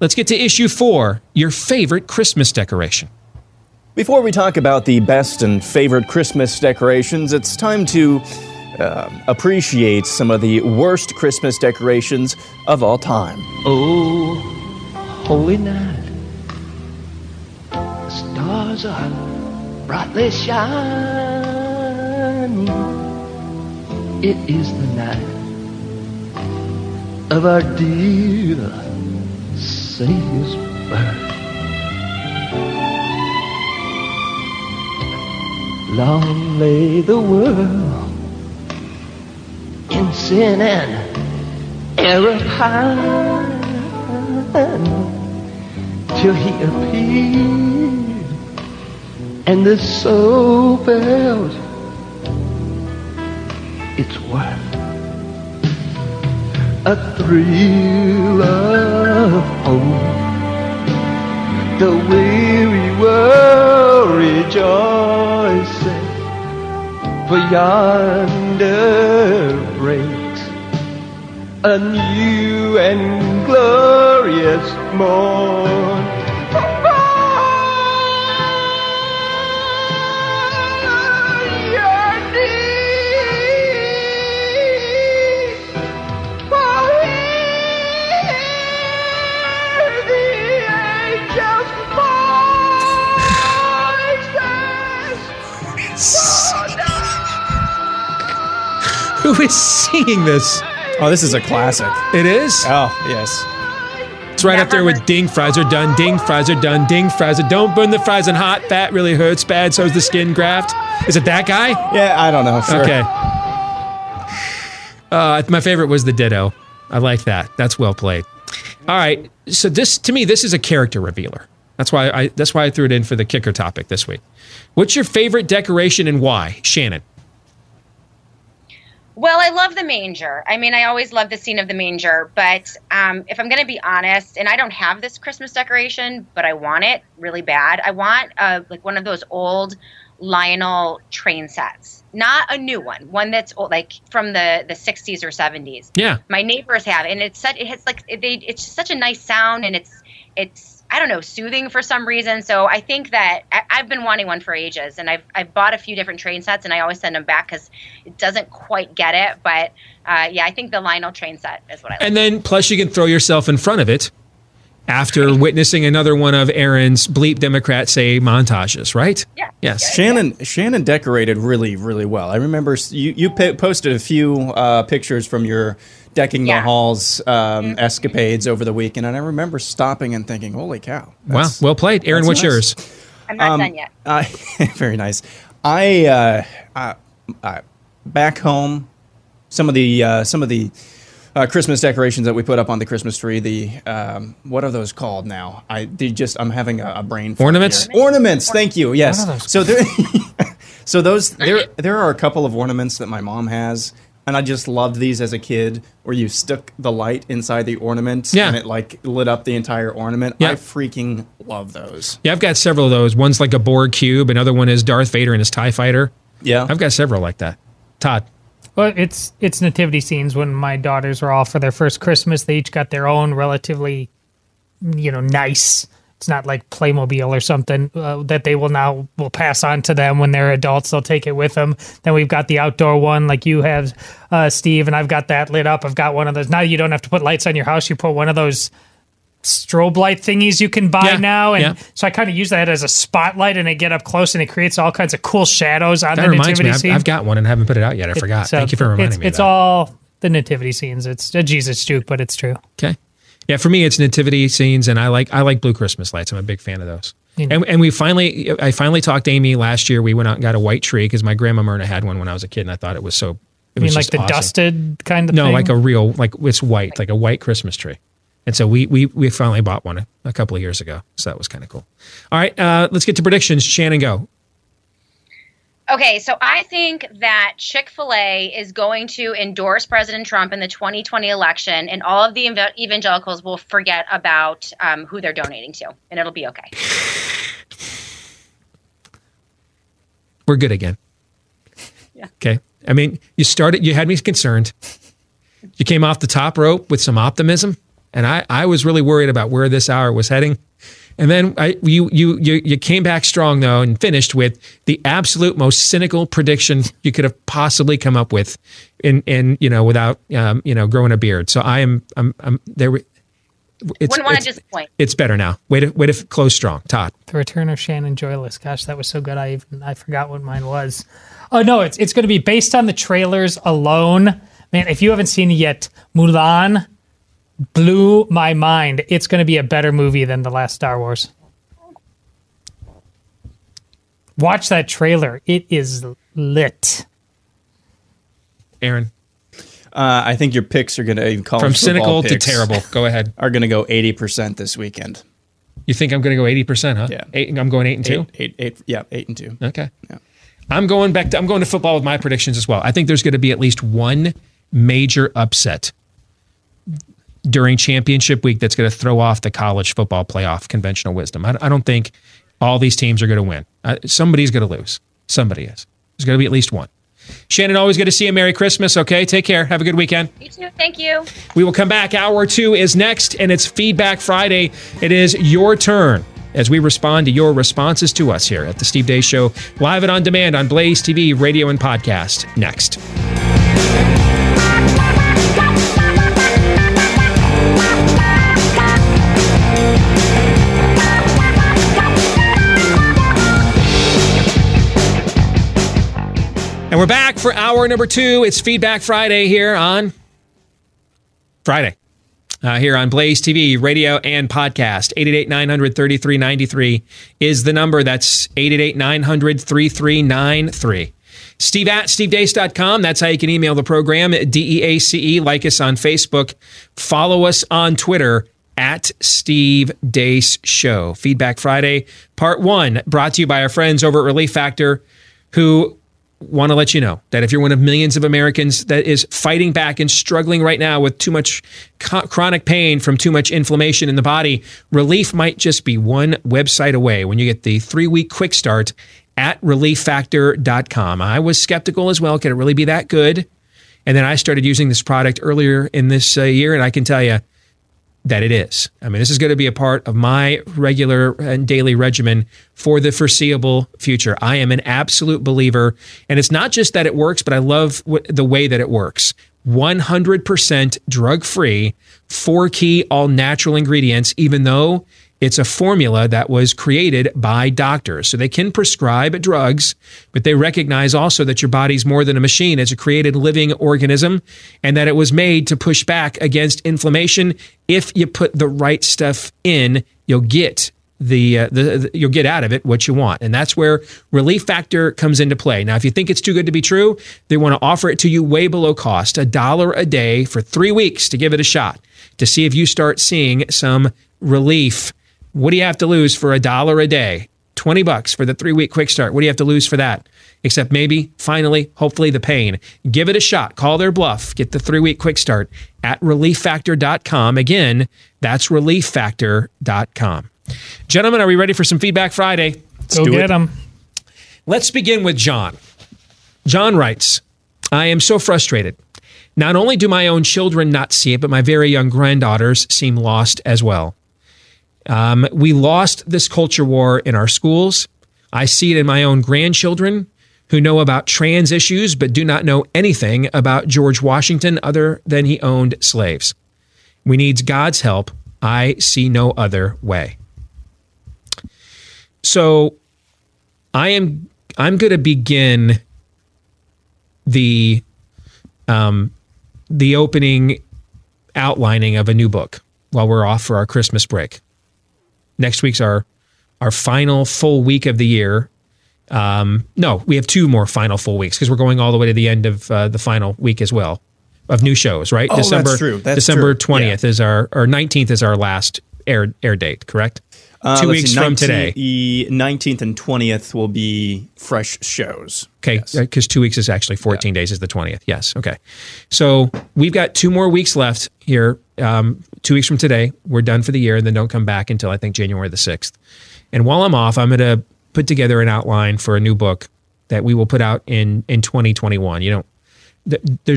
Let's get to issue 4. Your favorite Christmas decoration. Before we talk about the best and favorite Christmas decorations, it's time to appreciate some of the worst Christmas decorations of all time. Oh, holy night. Stars are brightly shining. It is the night of our dear Savior's birth. Long lay the world in sin and error pining, till he appeared and the soul felt its worth. A thrill of hope, the weary world rejoicing, for yonder breaks a new and glorious morn. Who is singing this? Oh, this is a classic. It is? Oh, yes. It's right up there with ding fries are done, ding fries are done, ding fries are don't burn the fries on hot, fat really hurts, bad, so's the skin graft. Is it that guy? Yeah, I don't know. Sure. Okay. My favorite was the Ditto. I like that. That's well played. All right. So this, to me, this is a character revealer. That's why I threw it in for the kicker topic this week. What's your favorite decoration and why, Shannon? Well, I love the manger. I mean, I always love the scene of the manger. But if I'm going to be honest, and I don't have this Christmas decoration, but I want it really bad. I want like one of those old Lionel train sets, not a new one, one that's old, like from the 60s or 70s. Yeah, my neighbors have, and it's just such a nice sound, and it's I don't know, soothing for some reason. So I think that I've been wanting one for ages, and I've bought a few different train sets, and I always send them back because it doesn't quite get it. But yeah, I think the Lionel train set is what I like. And then plus you can throw yourself in front of it after witnessing another one of Aaron's bleep Democrat say montages, right? Yeah. Yes. Shannon decorated really, really well. I remember you posted a few pictures from your decking the halls escapades over the weekend, and I remember stopping and thinking, "Holy cow!" Wow, well played, Aaron. What's yours? I'm not done yet. Very nice. I back home, some of the Christmas decorations that we put up on the Christmas tree. The what are those called now? I'm having a brain fart. Ornaments. Thank you. Yes. There are a couple of ornaments that my mom has, and I just loved these as a kid, where you stuck the light inside the ornament and it like lit up the entire ornament. Yeah. I freaking love those. Yeah, I've got several of those. One's like a Borg cube. Another one is Darth Vader and his TIE fighter. Yeah, I've got several like that. Todd. Well, it's nativity scenes. When my daughters were all for their first Christmas, they each got their own relatively, nice. It's not like Playmobil or something that they will pass on to them when they're adults. They'll take it with them. Then we've got the outdoor one like you have, Steve, and I've got that lit up. I've got one of those. Now you don't have to put lights on your house. You put one of those strobe light thingies you can buy now. And so I kind of use that as a spotlight, and I get up close and it creates all kinds of cool shadows on the nativity scene. I've got one and haven't put it out yet. I forgot. Thank you for reminding me. It's all the nativity scenes. It's a Jesus juke, but it's true. Okay. Yeah. For me, it's nativity scenes. And I like blue Christmas lights. I'm a big fan of those. You know. And I finally talked to Amy last year. We went out and got a white tree because my grandma Myrna had one when I was a kid, and I thought it was so, it was just awesome. Dusted kind of thing? No, like a real, like it's white, like a white Christmas tree. And so we finally bought one a couple of years ago. So that was kind of cool. All right, let's get to predictions. Shannon, go. Okay, so I think that Chick-fil-A is going to endorse President Trump in the 2020 election, and all of the evangelicals will forget about who they're donating to, and it'll be okay. We're good again. Yeah. Okay. I mean, you had me concerned. You came off the top rope with some optimism. And I was really worried about where this hour was heading. And then you came back strong, though, and finished with the absolute most cynical prediction you could have possibly come up with without, growing a beard. So I'm there. Wouldn't want to disappoint. It's better now. Way to close strong. Todd. The return of Shannon Joyless. Gosh, that was so good. I forgot what mine was. Oh, no, it's going to be based on the trailers alone. Man, if you haven't seen it yet, Mulan blew my mind. It's going to be a better movie than the last Star Wars. Watch that trailer. It is lit. Aaron. I think your picks are going to even call from cynical to terrible. Go ahead. Are going to go 80% this weekend. You think I'm going to go 80%, huh? Yeah. I'm going 8-2. Yeah, 8-2. Okay. Yeah. I'm going to football with my predictions as well. I think there's going to be at least one major upset during championship week that's going to throw off the college football playoff conventional wisdom. I don't think all these teams are going to win. Somebody's going to lose. Somebody is. There's going to be at least one. Shannon, always good to see you. Merry Christmas, okay? Take care. Have a good weekend. You too. Thank you. We will come back. Hour 2 is next, and it's Feedback Friday. It is your turn as we respond to your responses to us here at The Steve Deace Show, live and on demand on Blaze TV, radio, and podcast. Next. And we're back for hour number 2. It's Feedback Friday here on Blaze TV, radio, and podcast. 888-900-3393 is the number. That's 888-900-3393. Steve at stevedeace.com. That's how you can email the program. DEACE. Like us on Facebook. Follow us on Twitter at Steve Deace Show. Feedback Friday, Part 1, brought to you by our friends over at Relief Factor, who want to let you know that if you're one of millions of Americans that is fighting back and struggling right now with too much chronic pain from too much inflammation in the body, relief might just be one website away when you get the 3-week quick start at relieffactor.com. I was skeptical as well. Could it really be that good? And then I started using this product earlier in this year, and I can tell you that it is. I mean, this is going to be a part of my regular and daily regimen for the foreseeable future. I am an absolute believer. And it's not just that it works, but I love the way that it works. 100% drug-free, 4 key all-natural ingredients, even though it's a formula that was created by doctors. So they can prescribe drugs, but they recognize also that your body's more than a machine. It's a created living organism, and that it was made to push back against inflammation. If you put the right stuff in, you'll get you'll get out of it what you want. And that's where Relief Factor comes into play. Now, if you think it's too good to be true, they want to offer it to you way below cost, $1 a day for 3 weeks to give it a shot, to see if you start seeing some relief. What do you have to lose for $1 a day? $20 for the 3-week quick start. What do you have to lose for that? Except maybe, finally, hopefully the pain. Give it a shot. Call their bluff. Get the 3-week quick start at relieffactor.com. Again, that's relieffactor.com. Gentlemen, are we ready for some Feedback Friday? Let's go get them. Let's begin with John. John writes, I am so frustrated. Not only do my own children not see it, but my very young granddaughters seem lost as well. We lost this culture war in our schools. I see it in my own grandchildren who know about trans issues but do not know anything about George Washington other than he owned slaves. We need God's help. I see no other way. So I'm going to begin the opening outlining of a new book while we're off for our Christmas break. Next week's our final full week of the year. No, we have 2 more final full weeks because we're going all the way to the end of the final week as well of new shows, right? Oh, December, that's true. That's December 20th is our 19th is our last air date, correct? 2 weeks from today. The 19th and 20th will be fresh shows. Okay, because 2 weeks is actually 14 days is the 20th. Yes, okay. So we've got 2 more weeks left here. 2 weeks from today, we're done for the year, and then don't come back until I think January the 6th. And while I'm off, I'm going to put together an outline for a new book that we will put out in 2021. You don't.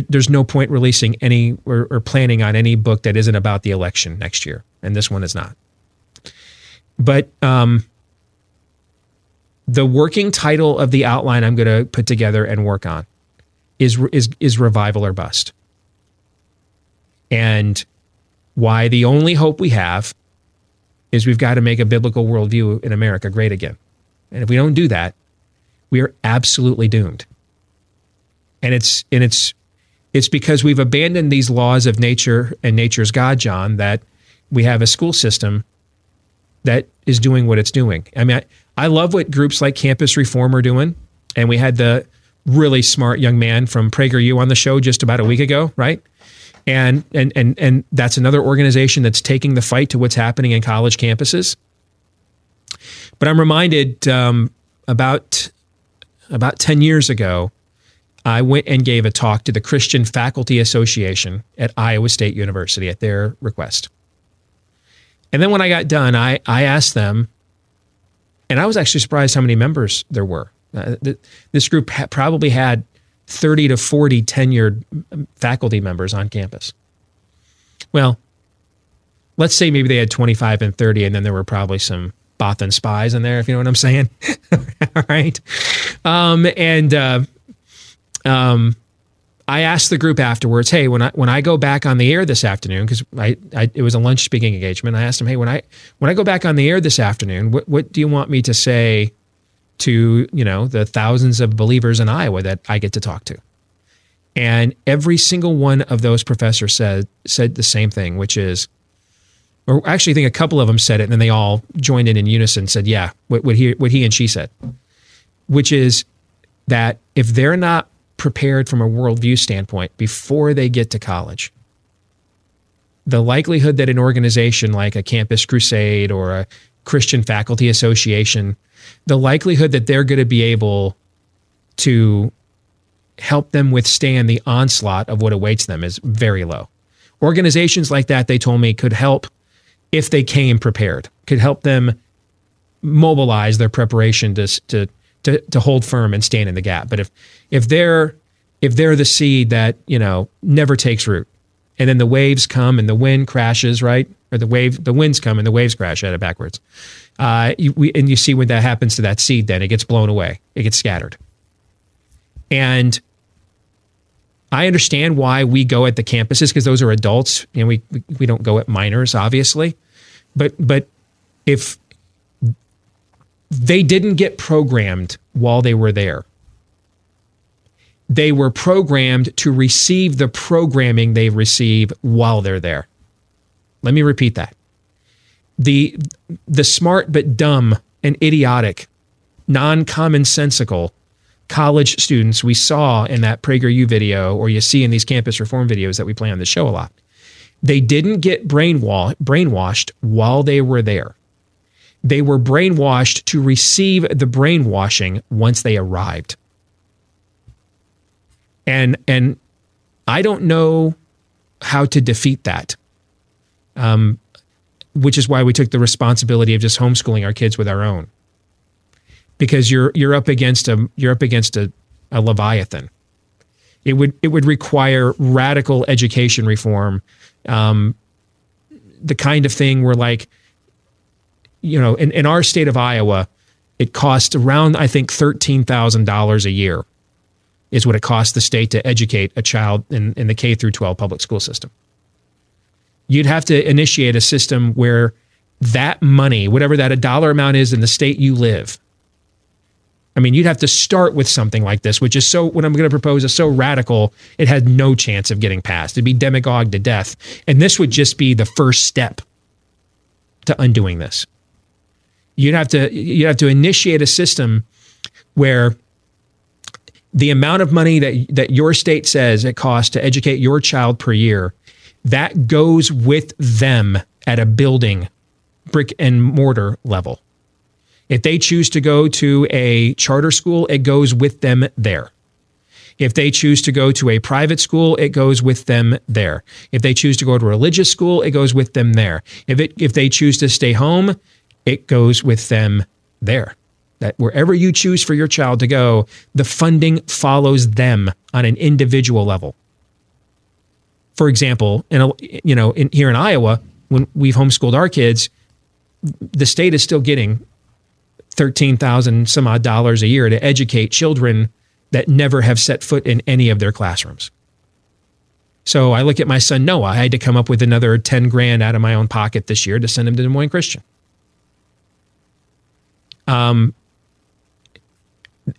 There's no point releasing any or planning on any book that isn't about the election next year, and this one is not. But the working title of the outline I'm going to put together and work on is Revival or Bust, and why the only hope we have is we've got to make a biblical worldview in America great again. And if we don't do that, we are absolutely doomed. And it's because we've abandoned these laws of nature and nature's God, John, that we have a school system that is doing what it's doing. I mean, I love what groups like Campus Reform are doing. And we had the really smart young man from PragerU on the show just about a week ago, right? And that's another organization that's taking the fight to what's happening in college campuses. But I'm reminded about 10 years ago, I went and gave a talk to the Christian Faculty Association at Iowa State University at their request. And then when I got done, I asked them, and I was actually surprised how many members there were. This group probably had 30 to 40 tenured faculty members on campus. Well, let's say maybe they had 25 and 30, and then there were probably some Bothan spies in there, if you know what I'm saying. All right. I asked the group afterwards, hey, when I go back on the air this afternoon, because it was a lunch speaking engagement, I asked them, hey, when I go back on the air this afternoon, what do you want me to say to, you know, the thousands of believers in Iowa that I get to talk to? And every single one of those professors said the same thing, which is, or actually I think a couple of them said it, and then they all joined in unison, said, yeah, what he and she said, which is that if they're not prepared from a worldview standpoint before they get to college, the likelihood that an organization like a Campus Crusade or a Christian Faculty Association, the likelihood that they're going to be able to help them withstand the onslaught of what awaits them is very low. Organizations like that, they told me, could help if they came prepared, could help them mobilize their preparation to hold firm and stand in the gap. But if they're the seed that, you know, never takes root, and then the waves come and the wind crashes, right? Or the winds come and the waves crash. I had it backwards. You see when that happens to that seed, then it gets blown away. It gets scattered. And I understand why we go at the campuses, because those are adults, and we don't go at minors, obviously. But if they didn't get programmed while they were there, they were programmed to receive the programming they receive while they're there. Let me repeat that. The smart but dumb and idiotic, non-commonsensical college students we saw in that PragerU video, or you see in these Campus Reform videos that we play on the show a lot, they didn't get brainwashed while they were there. They were brainwashed to receive the brainwashing once they arrived. And I don't know how to defeat that, which is why we took the responsibility of just homeschooling our kids with our own. Because you're up against a Leviathan. It would require radical education reform, the kind of thing where, like, you know, in our state of Iowa, it costs around, I think, $13,000 a year is what it costs the state to educate a child in the K through 12 public school system. You'd have to initiate a system where that money, whatever that a dollar amount is in the state you live, I mean, you'd have to start with something like this, which is so, what I'm going to propose is so radical, it had no chance of getting passed. It'd be demagogued to death. And this would just be the first step to undoing this. You'd have to initiate a system where the amount of money that your state says it costs to educate your child per year, that goes with them at a building, brick and mortar level. If they choose to go to a charter school, it goes with them there. If they choose to go to a private school, it goes with them there. If they choose to go to a religious school, it goes with them there. If they choose to stay home, it goes with them there. That wherever you choose for your child to go, the funding follows them on an individual level. For example, here in Iowa, when we've homeschooled our kids, the state is still getting $13,000 some odd a year to educate children that never have set foot in any of their classrooms. So I look at my son Noah. I had to come up with another $10,000 out of my own pocket this year to send him to Des Moines Christian.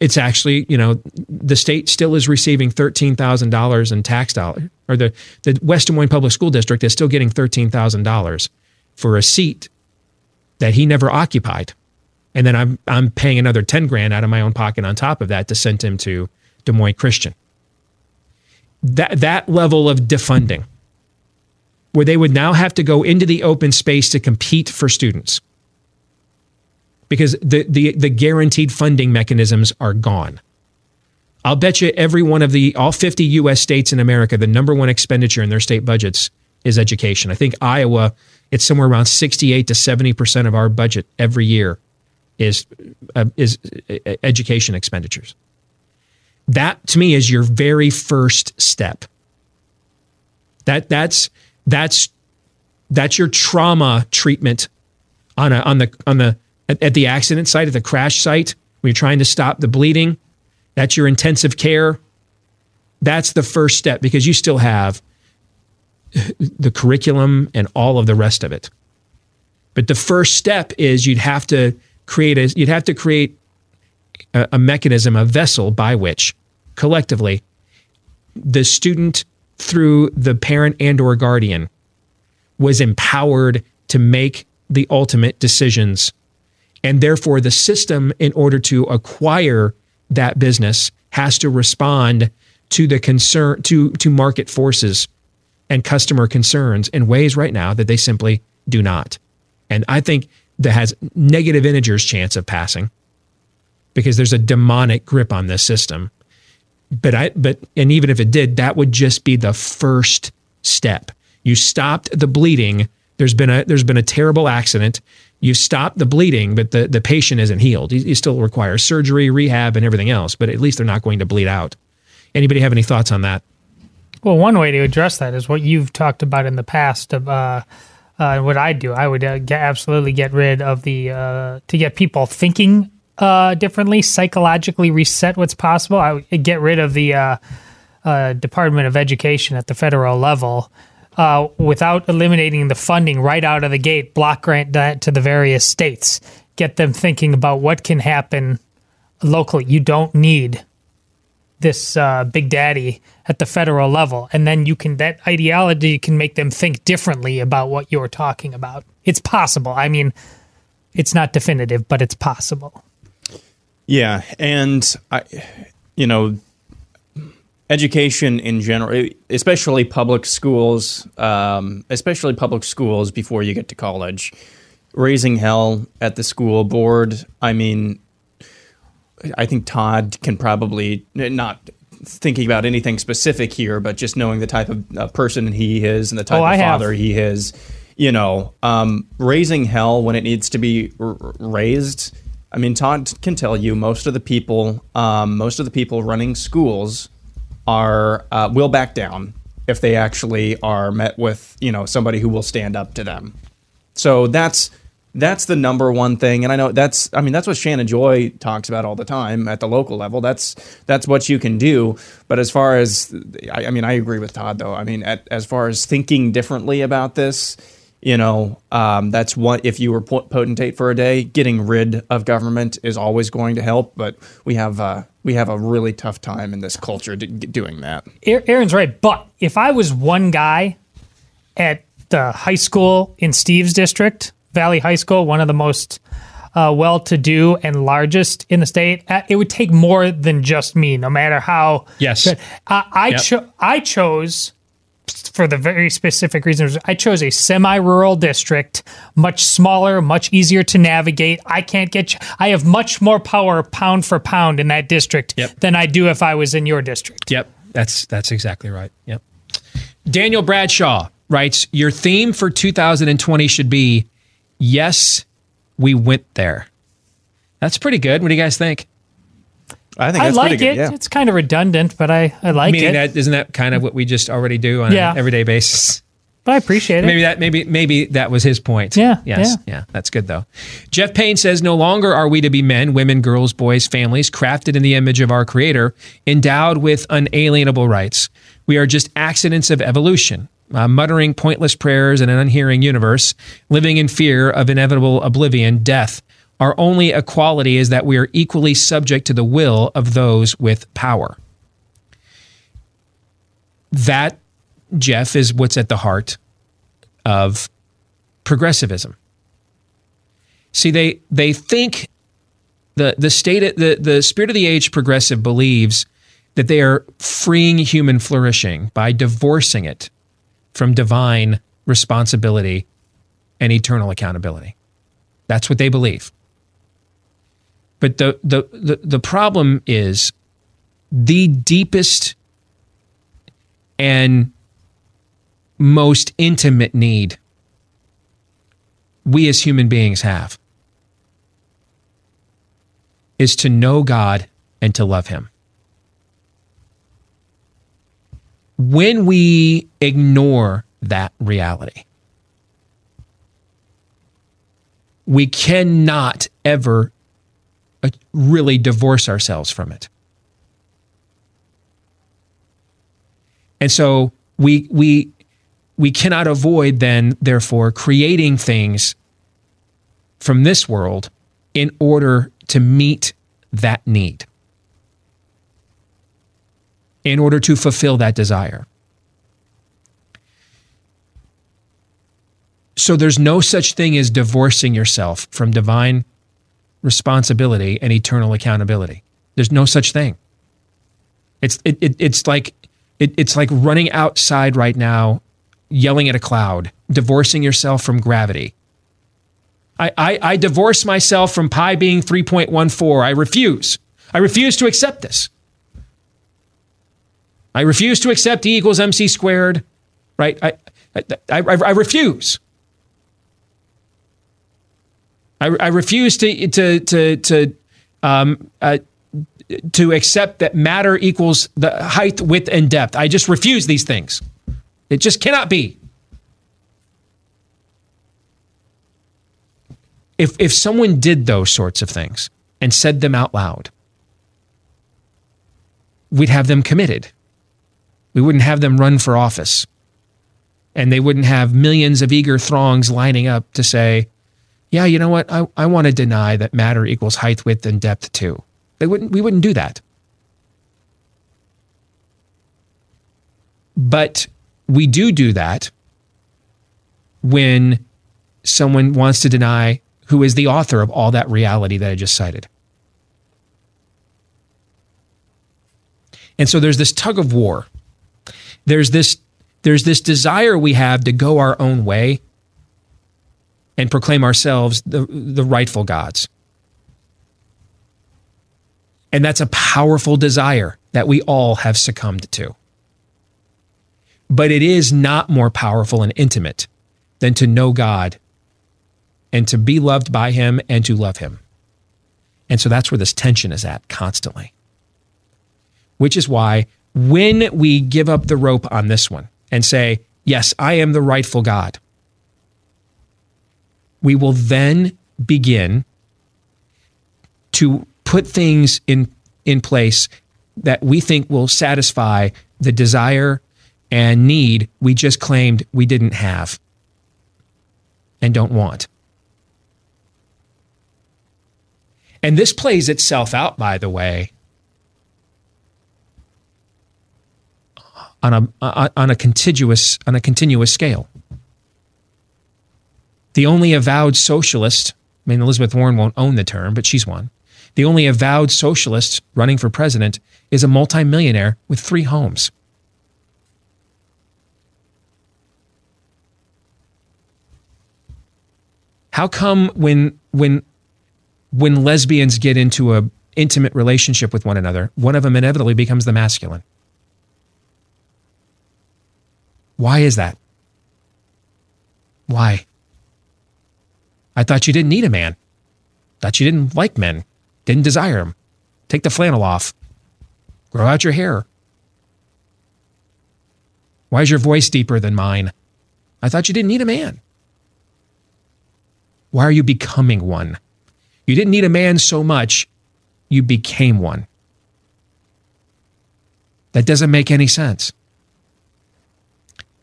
It's actually, you know, the state still is receiving $13,000 in tax dollar, or the West Des Moines Public School District is still getting $13,000 for a seat that he never occupied. And then I'm paying another $10,000 out of my own pocket on top of that to send him to Des Moines Christian. That level of defunding, where they would now have to go into the open space to compete for students, because the guaranteed funding mechanisms are gone. I'll bet you every one of all 50 U.S. states in America, the number one expenditure in their state budgets is education. I think Iowa, it's somewhere around 68 to 70% of our budget every year is education expenditures. That, to me, is your very first step. That's your trauma treatment at the accident site, at the crash site, when you're trying to stop the bleeding. That's your intensive care. That's the first step, because you still have the curriculum and all of the rest of it. But the first step is you'd have to create a mechanism, a vessel by which collectively the student through the parent and or guardian was empowered to make the ultimate decisions, and therefore the system, in order to acquire that business has to respond to the concern, to market forces and customer concerns in ways right now that they simply do not. And I think that has negative integers chance of passing because there's a demonic grip on this system. But even if it did, that would just be the first step. You stopped the bleeding. There's been a terrible accident. You've stopped the bleeding, but the patient isn't healed. He still requires surgery, rehab, and everything else, but at least they're not going to bleed out. Anybody have any thoughts on that? Well, one way to address that is what you've talked about in the past of what I do. I would absolutely get rid of to get people thinking differently, psychologically reset what's possible. I would get rid of the Department of Education at the federal level without eliminating the funding right out of the gate, block grant that to the various states, get them thinking about what can happen locally. You don't need this big daddy at the federal level. And then that ideology can make them think differently about what you're talking about. It's possible. I mean, it's not definitive, but it's possible. Yeah. And education in general, especially public schools, before you get to college, raising hell at the school board. I mean, I think Todd can probably, not thinking about anything specific here, but just knowing the type of person he is and the type of father he is, raising hell when it needs to be raised. I mean, Todd can tell you most of the people running schools will back down if they actually are met with, somebody who will stand up to them. So that's the number one thing. And I know that's what Shannon Joy talks about all the time at the local level. That's what you can do. But as far as, I agree with Todd though. I mean, as far as thinking differently about this, that's what, if you were potentate for a day, getting rid of government is always going to help. But we have a really tough time in this culture doing that. Aaron's right. But if I was one guy at the high school in Steve's district, Valley High School, one of the most well-to-do and largest in the state, it would take more than just me, no matter how. Yes. Good. I chose, for the very specific reasons, I chose a semi-rural district, much smaller, much easier to navigate. I have much more power pound for pound in that district than I do if I was in your district. Yep, that's exactly right. Yep. Daniel Bradshaw writes, your theme for 2020 should be, yes, we went there. That's pretty good. What do you guys think? I think that's pretty good. I like it. Yeah. It's kind of redundant, but I like it. Isn't that kind of what we just already do on an everyday basis? But I appreciate it. Maybe that was his point. Yeah. Yes. Yeah. That's good though. Jeff Payne says, no longer are we to be men, women, girls, boys, families, crafted in the image of our creator, endowed with unalienable rights. We are just accidents of evolution. Muttering pointless prayers in an unhearing universe, living in fear of inevitable oblivion, death. Our only equality is that we are equally subject to the will of those with power. That, Jeff, is what's at the heart of progressivism. See, they think the spirit of the age progressive believes that they are freeing human flourishing by divorcing it from divine responsibility and eternal accountability. That's what they believe. But the problem is the deepest and most intimate need we as human beings have is to know God and to love him. When we ignore that reality, we cannot ever really divorce ourselves from it. And so we cannot avoid then, therefore, creating things from this world in order to meet that need, in order to fulfill that desire. So there's no such thing as divorcing yourself from divine responsibility and eternal accountability. There's no such thing. It's like running outside right now, yelling at a cloud, divorcing yourself from gravity. I divorce myself from pi being 3.14. I refuse. I refuse to accept this. I refuse to accept E equals MC squared, right? I refuse. I refuse to accept that matter equals the height, width, and depth. I just refuse these things. It just cannot be. If someone did those sorts of things and said them out loud, we'd have them committed. We wouldn't have them run for office. And they wouldn't have millions of eager throngs lining up to say, yeah, you know what? I want to deny that matter equals height, width, and depth too. We wouldn't do that. But we do that when someone wants to deny who is the author of all that reality that I just cited. And so there's this tug of war. There's this desire we have to go our own way and proclaim ourselves the rightful gods. And that's a powerful desire that we all have succumbed to. But it is not more powerful and intimate than to know God and to be loved by him and to love him. And so that's where this tension is at constantly. Which is why when we give up the rope on this one and say, yes, I am the rightful God, we will then begin to put things in place that we think will satisfy the desire and need we just claimed we didn't have and don't want. And this plays itself out, by the way, on a continuous scale. The only avowed socialist, I mean, Elizabeth Warren won't own the term, but she's one. The only avowed socialist running for president is a multimillionaire with 3 homes. How come when lesbians get into an intimate relationship with one another, one of them inevitably becomes the masculine? Why is that? Why? I thought you didn't need a man. Thought you didn't like men. Didn't desire them. Take the flannel off. Grow out your hair. Why is your voice deeper than mine? I thought you didn't need a man. Why are you becoming one? You didn't need a man so much, you became one. That doesn't make any sense.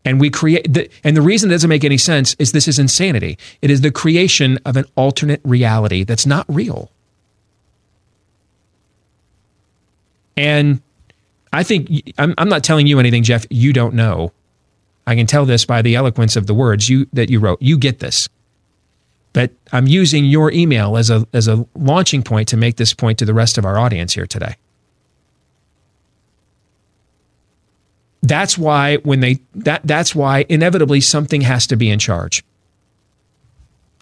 And the reason it doesn't make any sense is this is insanity. It is the creation of an alternate reality that's not real. And I think, I'm not telling you anything, Jeff, you don't know. I can tell this by the eloquence of the words that you wrote. You get this. But I'm using your email as a launching point to make this point to the rest of our audience here today. That's why that's why inevitably something has to be in charge.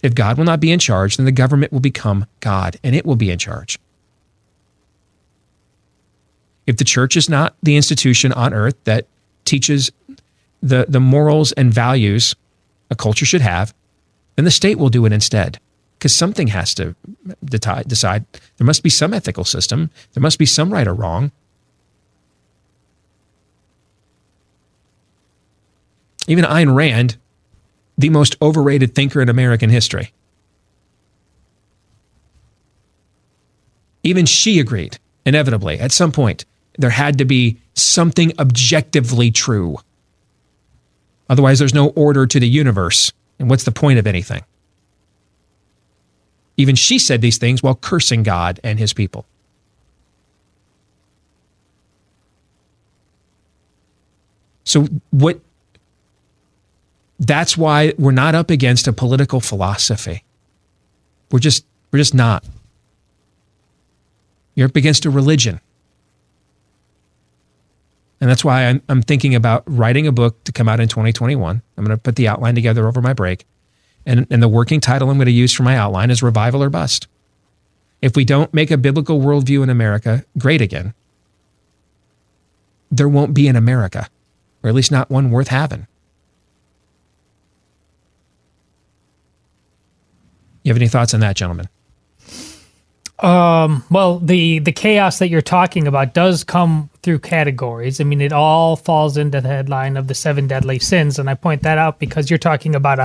If God will not be in charge, then the government will become God and it will be in charge. If the church is not the institution on earth that teaches the morals and values a culture should have, then the state will do it instead. Because something has to decide. There must be some ethical system. There must be some right or wrong. Even Ayn Rand, the most overrated thinker in American history. Even she agreed, inevitably, at some point, there had to be something objectively true. Otherwise, there's no order to the universe. And what's the point of anything? Even she said these things while cursing God and his people. So what... That's why we're not up against a political philosophy. We're just not. You're up against a religion. And that's why I'm thinking about writing a book to come out in 2021. I'm going to put the outline together over my break. And the working title I'm going to use for my outline is Revival or Bust. If we don't make a biblical worldview in America great again, there won't be an America, or at least not one worth having. You have any thoughts on that, gentlemen? Well, the chaos that you're talking about does come through categories. I mean, it all falls into the headline of the 7 deadly sins. And I point that out because you're talking about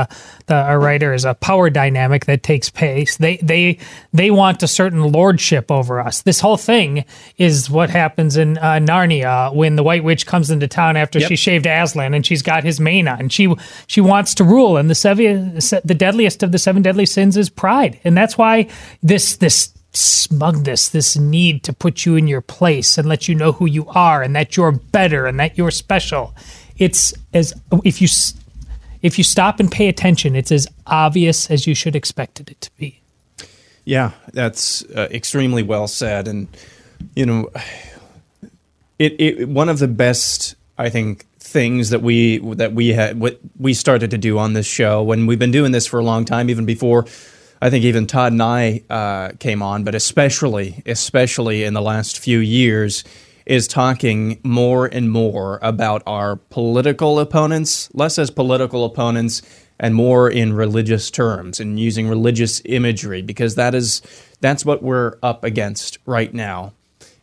a writer is a power dynamic that takes place. They want a certain lordship over us. This whole thing is what happens in Narnia when the White Witch comes into town after she shaved Aslan and she's got his mane on. She wants to rule. And the deadliest of the 7 deadly sins is pride. And that's why this smugness, this need to put you in your place and let you know who you are and that you're better and that you're special. It's as if you stop and pay attention, it's as obvious as you should expect it to be. Yeah, that's extremely well said. And, you know, it one of the best, I think, things that we started to do on this show, and we've been doing this for a long time, even before I think even Todd and I came on, but especially in the last few years, is talking more and more about our political opponents, less as political opponents and more in religious terms and using religious imagery, because that's what we're up against right now.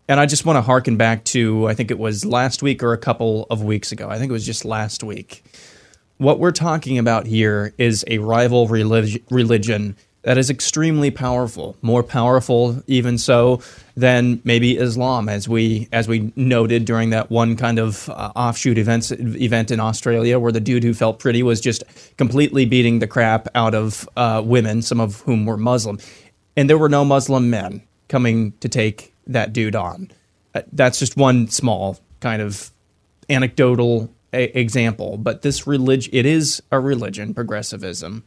And I just want to hearken back to, I think it was last week or a couple of weeks ago. I think it was just last week. What we're talking about here is a rival religion that is extremely powerful, more powerful even so than maybe Islam, as we noted during that one kind of offshoot event in Australia where the dude who felt pretty was just completely beating the crap out of women, some of whom were Muslim. And there were no Muslim men coming to take that dude on. That's just one small kind of anecdotal example. But this religion, it is a religion, progressivism.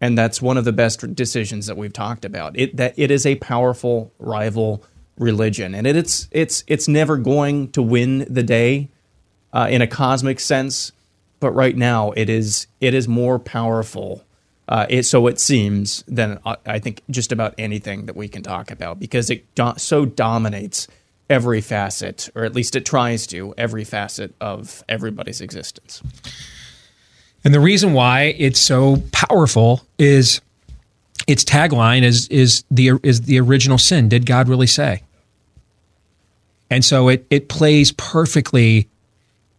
And that's one of the best decisions that we've talked about. It is a powerful rival religion, and it's never going to win the day in a cosmic sense. But right now, it is more powerful. So it seems than I think just about anything that we can talk about, because it so dominates every facet, or at least it tries to, every facet of everybody's existence. And the reason why it's so powerful is its tagline is the original sin. Did God really say? And so it plays perfectly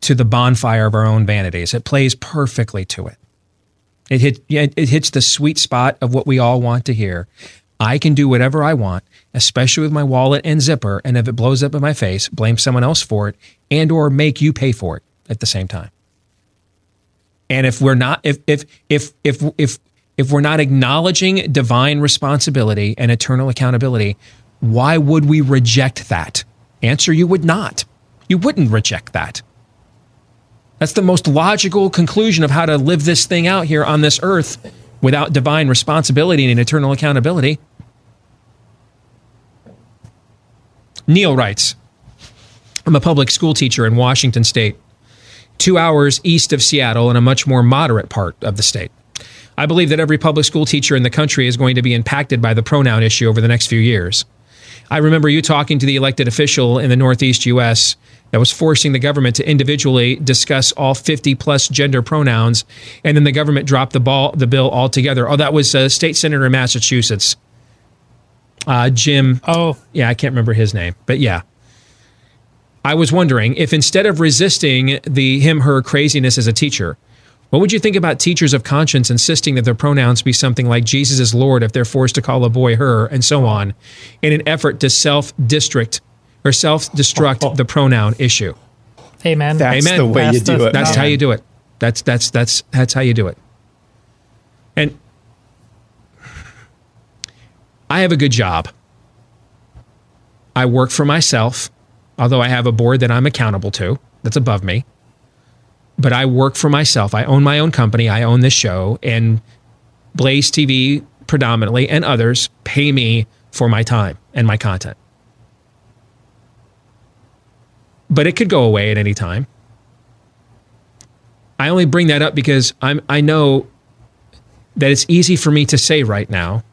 to the bonfire of our own vanities. It plays perfectly to it. It hits the sweet spot of what we all want to hear. I can do whatever I want, especially with my wallet and zipper, and if it blows up in my face, blame someone else for it and or make you pay for it at the same time. And if we're not if we're not acknowledging divine responsibility and eternal accountability, why would we reject that? Answer, you would not. You wouldn't reject that. That's the most logical conclusion of how to live this thing out here on this earth without divine responsibility and eternal accountability. Neil writes, I'm a public school teacher in Washington State, 2 hours east of Seattle in a much more moderate part of the state. I believe that every public school teacher in the country is going to be impacted by the pronoun issue over the next few years. I remember you talking to the elected official in the Northeast U.S. that was forcing the government to individually discuss all 50-plus gender pronouns, and then the government dropped the bill altogether. Oh, that was a state senator in Massachusetts. Jim. Oh. Yeah, I can't remember his name, but yeah. I was wondering if instead of resisting the him/her craziness as a teacher, what would you think about teachers of conscience insisting that their pronouns be something like Jesus is Lord if they're forced to call a boy her and so on, in an effort to self-destruct the pronoun issue? Amen. That's the way you do it. That's how you do it. That's how you do it. And I have a good job. I work for myself. Although I have a board that I'm accountable to, that's above me. But I work for myself. I own my own company. I own this show. And Blaze TV predominantly and others pay me for my time and my content. but it could go away at any time. I only bring that up because I know that it's easy for me to say right now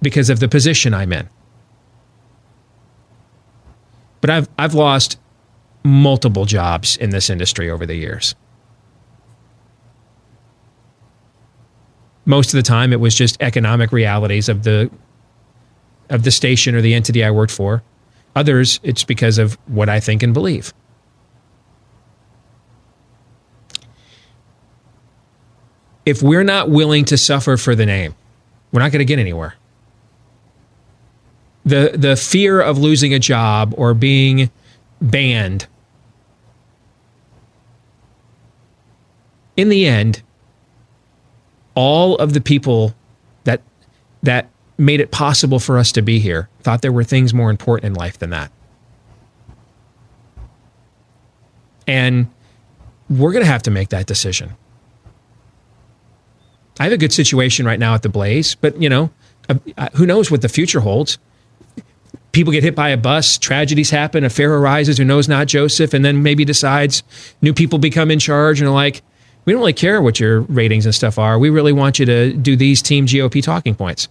because of the position I'm in. But I've lost multiple jobs in this industry over the years. Most of the time, it was just economic realities of the station or the entity I worked for. Others, it's because of what I think and believe. If we're not willing to suffer for the name, we're not going to get anywhere. The fear of losing a job or being banned, in the end, all of the people that made it possible for us to be here thought there were things more important in life than that. And we're going to have to make that decision. I have a good situation right now at the Blaze, but who knows what the future holds? People get hit by a bus, tragedies happen, a fear arises, who knows not Joseph, and then maybe decides new people become in charge and are like, we don't really care what your ratings and stuff are. We really want you to do these Team GOP talking points.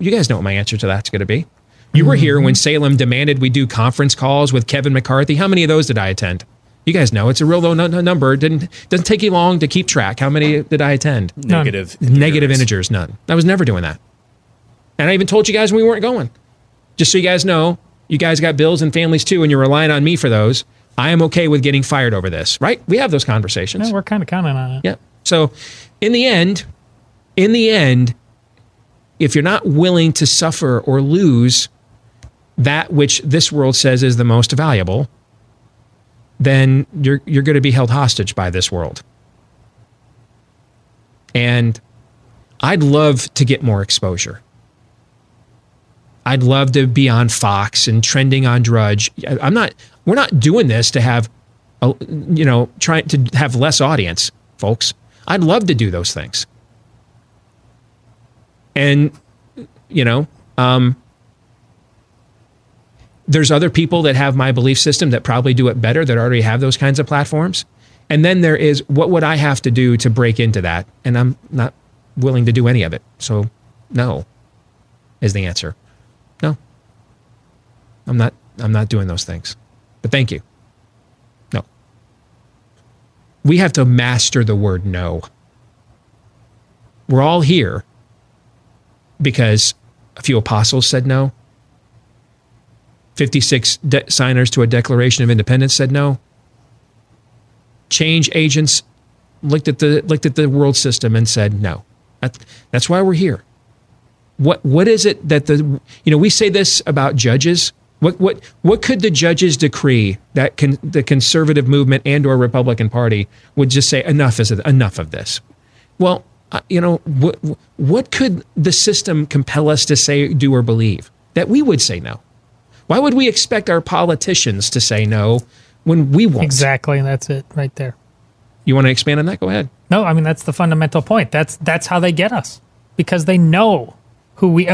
You guys know what my answer to that's going to be. You were here when Salem demanded we do conference calls with Kevin McCarthy. How many of those did I attend? You guys know it's a real low number. It doesn't take you long to keep track. How many did I attend? None. Negative integers, none. I was never doing that. And I even told you guys when we weren't going. Just so you guys know, you guys got bills and families too, and you're relying on me for those. I am okay with getting fired over this, right? We have those conversations. No, we're kind of counting on it. Yeah. So in the end, if you're not willing to suffer or lose that which this world says is the most valuable, then you're going to be held hostage by this world. And I'd love to get more exposure. I'd love to be on Fox and trending on Drudge. We're not doing this to have, trying to have less audience, folks. I'd love to do those things. And, there's other people that have my belief system that probably do it better, that already have those kinds of platforms. And then there is, what would I have to do to break into that? And I'm not willing to do any of it. So no is the answer. No, I'm not doing those things. But thank you. No. We have to master the word no. We're all here because a few apostles said no. 56 signers to a Declaration of Independence said no. Change agents looked at the world system and said no. That's why we're here. What is it that we say this about judges? What could the judges decree that the conservative movement and or Republican Party would just say enough of this? Well, what could the system compel us to say, do, or believe that we would say no? Why would we expect our politicians to say no when we won't? Exactly, and that's it right there. You want to expand on that? Go ahead. No, I mean that's the fundamental point. That's how they get us, because they know. We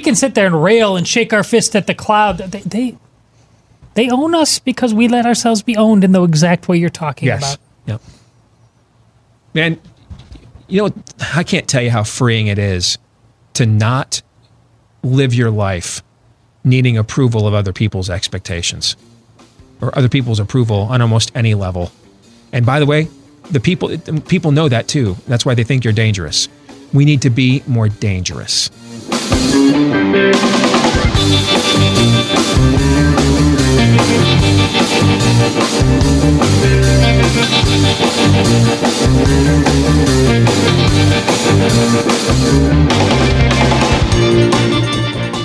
can sit there and rail and shake our fist at the cloud. They own us because we let ourselves be owned in the exact way you're talking about. Yes. Yep. Man, I can't tell you how freeing it is to not live your life needing approval of other people's expectations or other people's approval on almost any level. And by the way, the people know that too. That's why they think you're dangerous. We need to be more dangerous.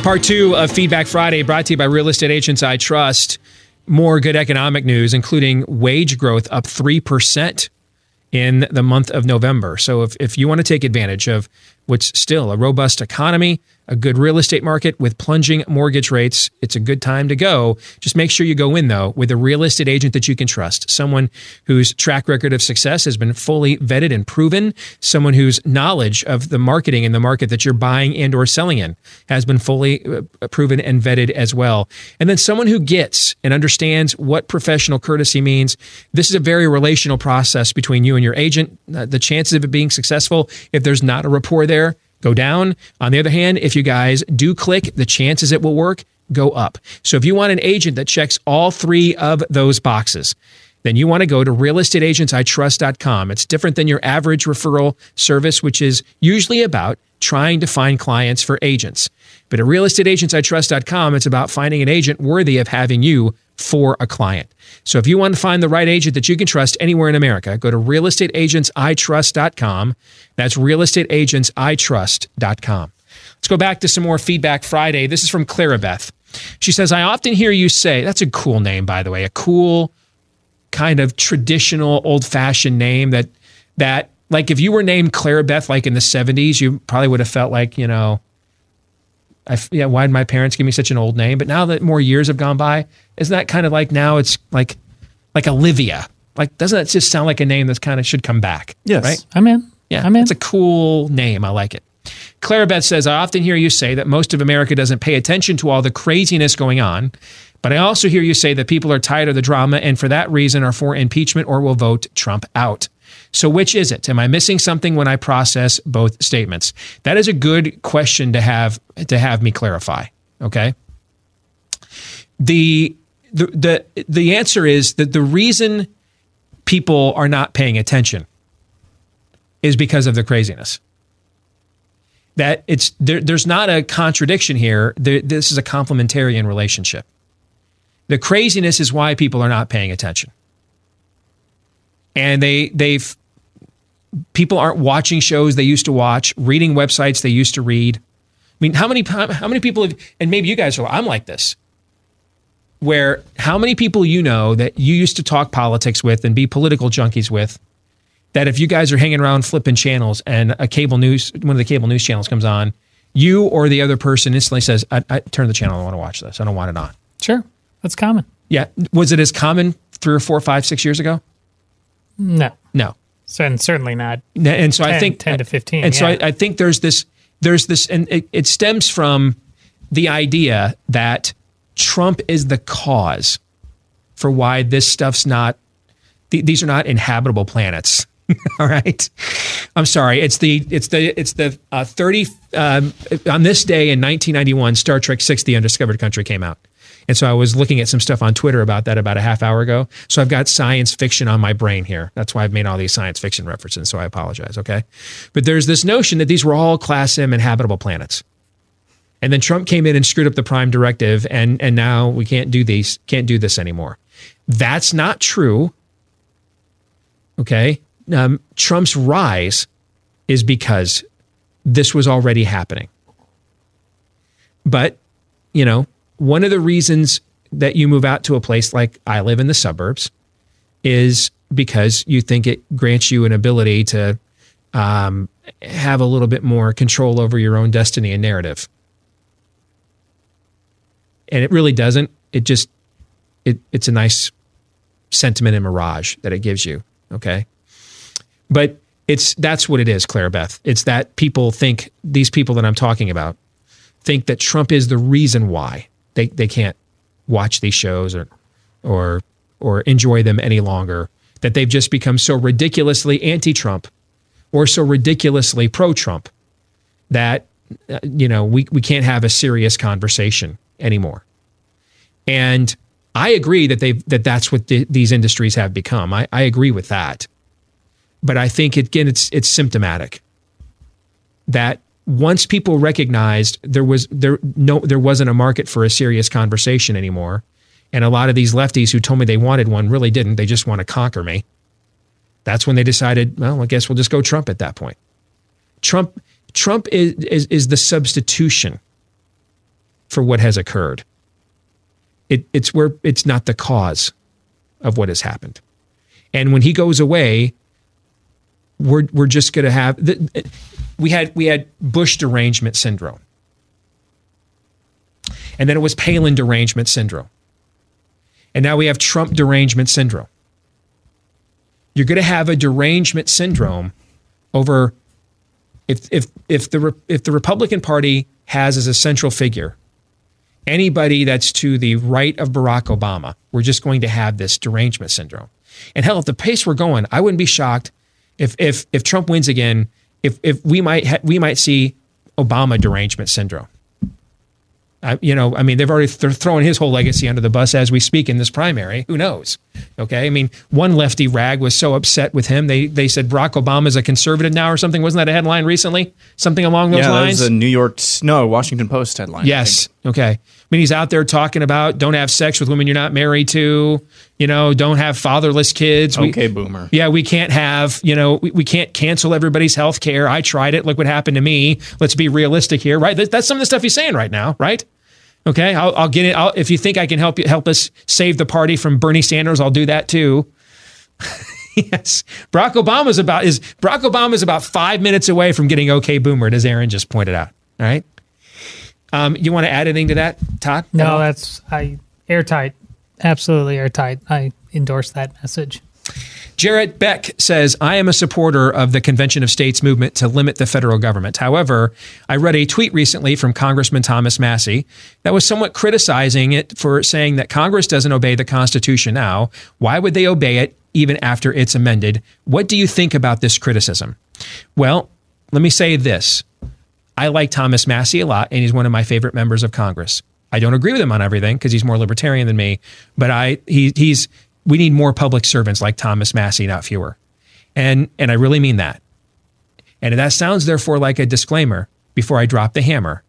Part 2 of Feedback Friday, brought to you by Real Estate Agents I Trust. More good economic news, including wage growth up 3%. In the month of November. So if you want to take advantage of what's still a robust economy, a good real estate market with plunging mortgage rates. It's a good time to go. Just make sure you go in, though, with a real estate agent that you can trust, someone whose track record of success has been fully vetted and proven, someone whose knowledge of the marketing and the market that you're buying and or selling in has been fully proven and vetted as well. And then someone who gets and understands what professional courtesy means. This is a very relational process between you and your agent. The chances of it being successful, if there's not a rapport there, go down. On the other hand, if you guys do click, the chances it will work go up. So if you want an agent that checks all three of those boxes, then you want to go to realestateagentsitrust.com. It's different than your average referral service, which is usually about trying to find clients for agents. But at realestateagentsitrust.com, it's about finding an agent worthy of having you for a client. So if you want to find the right agent that you can trust anywhere in America, go to realestateagentsitrust.com. That's realestateagentsitrust.com. Let's go back to some more Feedback Friday. This is from Clarabeth. She says, I often hear you say, that's a cool name, by the way, a cool kind of traditional old-fashioned name that like if you were named Clarabeth like in the 70s, you probably would have felt like, you know, why did my parents give me such an old name? But now that more years have gone by, isn't that kind of like now it's like Olivia? Like, doesn't that just sound like a name that's kind of should come back? Yes. Right? I'm in. Yeah. I'm in. It's a cool name. I like it. Clarabeth says, I often hear you say that most of America doesn't pay attention to all the craziness going on, but I also hear you say that people are tired of the drama and for that reason are for impeachment or will vote Trump out. So which is it? Am I missing something when I process both statements? That is a good question to have me clarify. Okay. The answer is that the reason people are not paying attention is because of the craziness. That it's there's not a contradiction here. This is a complementarian relationship. The craziness is why people are not paying attention. And people aren't watching shows they used to watch, reading websites they used to read. I mean, how many people have, and maybe you guys are, I'm like this, where how many people you know that you used to talk politics with and be political junkies with, that if you guys are hanging around flipping channels and one of the cable news channels comes on, you or the other person instantly says, I turn the channel, I want to watch this. I don't want it on. Sure. That's common. Yeah. Was it as common 3 or 4, 5, 6 years ago? No. So, and certainly not. And so 10, I think 10 to 15. And yeah. So I think there's this, and it stems from the idea that Trump is the cause for why this stuff's not, these are not inhabitable planets. All right. I'm sorry. It's the 30, on this day in 1991, Star Trek VI, The Undiscovered Country came out. And so I was looking at some stuff on Twitter about that about a half hour ago. So I've got science fiction on my brain here. That's why I've made all these science fiction references. So I apologize. Okay. But there's this notion that these were all class M inhabitable planets. And then Trump came in and screwed up the prime directive. And now we can't do this anymore. That's not true. Okay. Trump's rise is because this was already happening. But, you know, one of the reasons that you move out to a place like I live in the suburbs is because you think it grants you an ability to have a little bit more control over your own destiny and narrative. And it really doesn't. It just, it's a nice sentiment and mirage that it gives you. Okay. But that's what it is, Clarabeth. It's that people think, these people that I'm talking about, think that Trump is the reason why they can't watch these shows or enjoy them any longer, that they've just become so ridiculously anti-Trump or so ridiculously pro-Trump that, you know, we can't have a serious conversation anymore. And I agree that that's what these industries have become. I agree with that. But I think, again, it's symptomatic that once people recognized there wasn't a market for a serious conversation anymore, and a lot of these lefties who told me they wanted one really didn't. They just want to conquer me. That's when they decided, well, I guess we'll just go Trump at that point. Trump is the substitution for what has occurred. It's not the cause of what has happened. And when he goes away, we're just going to have. We had Bush derangement syndrome. And then it was Palin derangement syndrome. And now we have Trump derangement syndrome. You're going to have a derangement syndrome over if the Republican Party has as a central figure anybody that's to the right of Barack Obama. We're just going to have this derangement syndrome. And hell, at the pace we're going, I wouldn't be shocked if Trump wins again. If we might see Obama derangement syndrome. They're throwing his whole legacy under the bus as we speak in this primary. Who knows? Okay, one lefty rag was so upset with him. They said Barack Obama's a conservative now or something. Wasn't that a headline recently? Something along those lines? Yeah, that was a Washington Post headline. Yes. Okay. He's out there talking about don't have sex with women you're not married to. Don't have fatherless kids. Okay, boomer. Yeah, we can't have. We can't cancel everybody's health care. I tried it. Look what happened to me. Let's be realistic here, right? That's some of the stuff he's saying right now, right? Okay, I'll get it. If you think I can help us save the party from Bernie Sanders, I'll do that too. Yes, Barack Obama's about 5 minutes away from getting okay boomered, as Aaron just pointed out. All right, you want to add anything to that, Todd? No, that's airtight, absolutely airtight. I endorse that message. Jarrett Beck says, I am a supporter of the Convention of States movement to limit the federal government. However, I read a tweet recently from Congressman Thomas Massie that was somewhat criticizing it for saying that Congress doesn't obey the Constitution now. Why would they obey it even after it's amended? What do you think about this criticism? Well, let me say this. I like Thomas Massie a lot, and he's one of my favorite members of Congress. I don't agree with him on everything because he's more libertarian than me, but we need more public servants like Thomas Massie, not fewer. And I really mean that. And that sounds, therefore, like a disclaimer before I drop the hammer.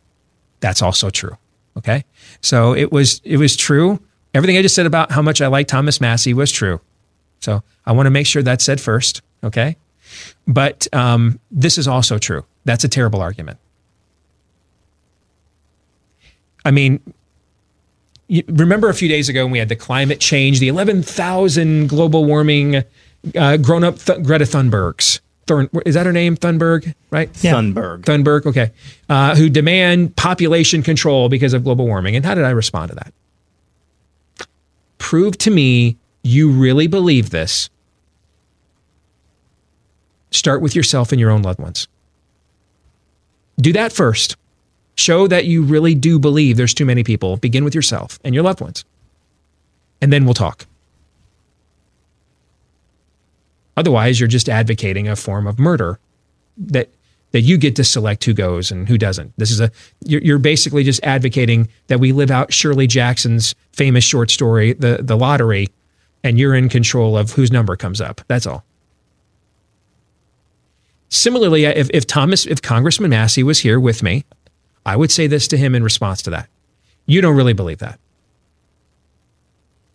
That's also true, okay? So it was true. Everything I just said about how much I like Thomas Massie was true. So I want to make sure that's said first, okay? But this is also true. That's a terrible argument. Remember a few days ago when we had the climate change, the 11,000 global warming grown-up Greta Thunbergs. Is that her name? Thunberg, right? Yeah. Thunberg, okay. Who demand population control because of global warming. And how did I respond to that? Prove to me you really believe this. Start with yourself and your own loved ones. Do that first. Show that you really do believe there's too many people. Begin with yourself and your loved ones. And then we'll talk. Otherwise, you're just advocating a form of murder that you get to select who goes and who doesn't. You're basically just advocating that we live out Shirley Jackson's famous short story, The Lottery, and you're in control of whose number comes up. That's all. Similarly, if Congressman Massie was here with me, I would say this to him in response to that. You don't really believe that.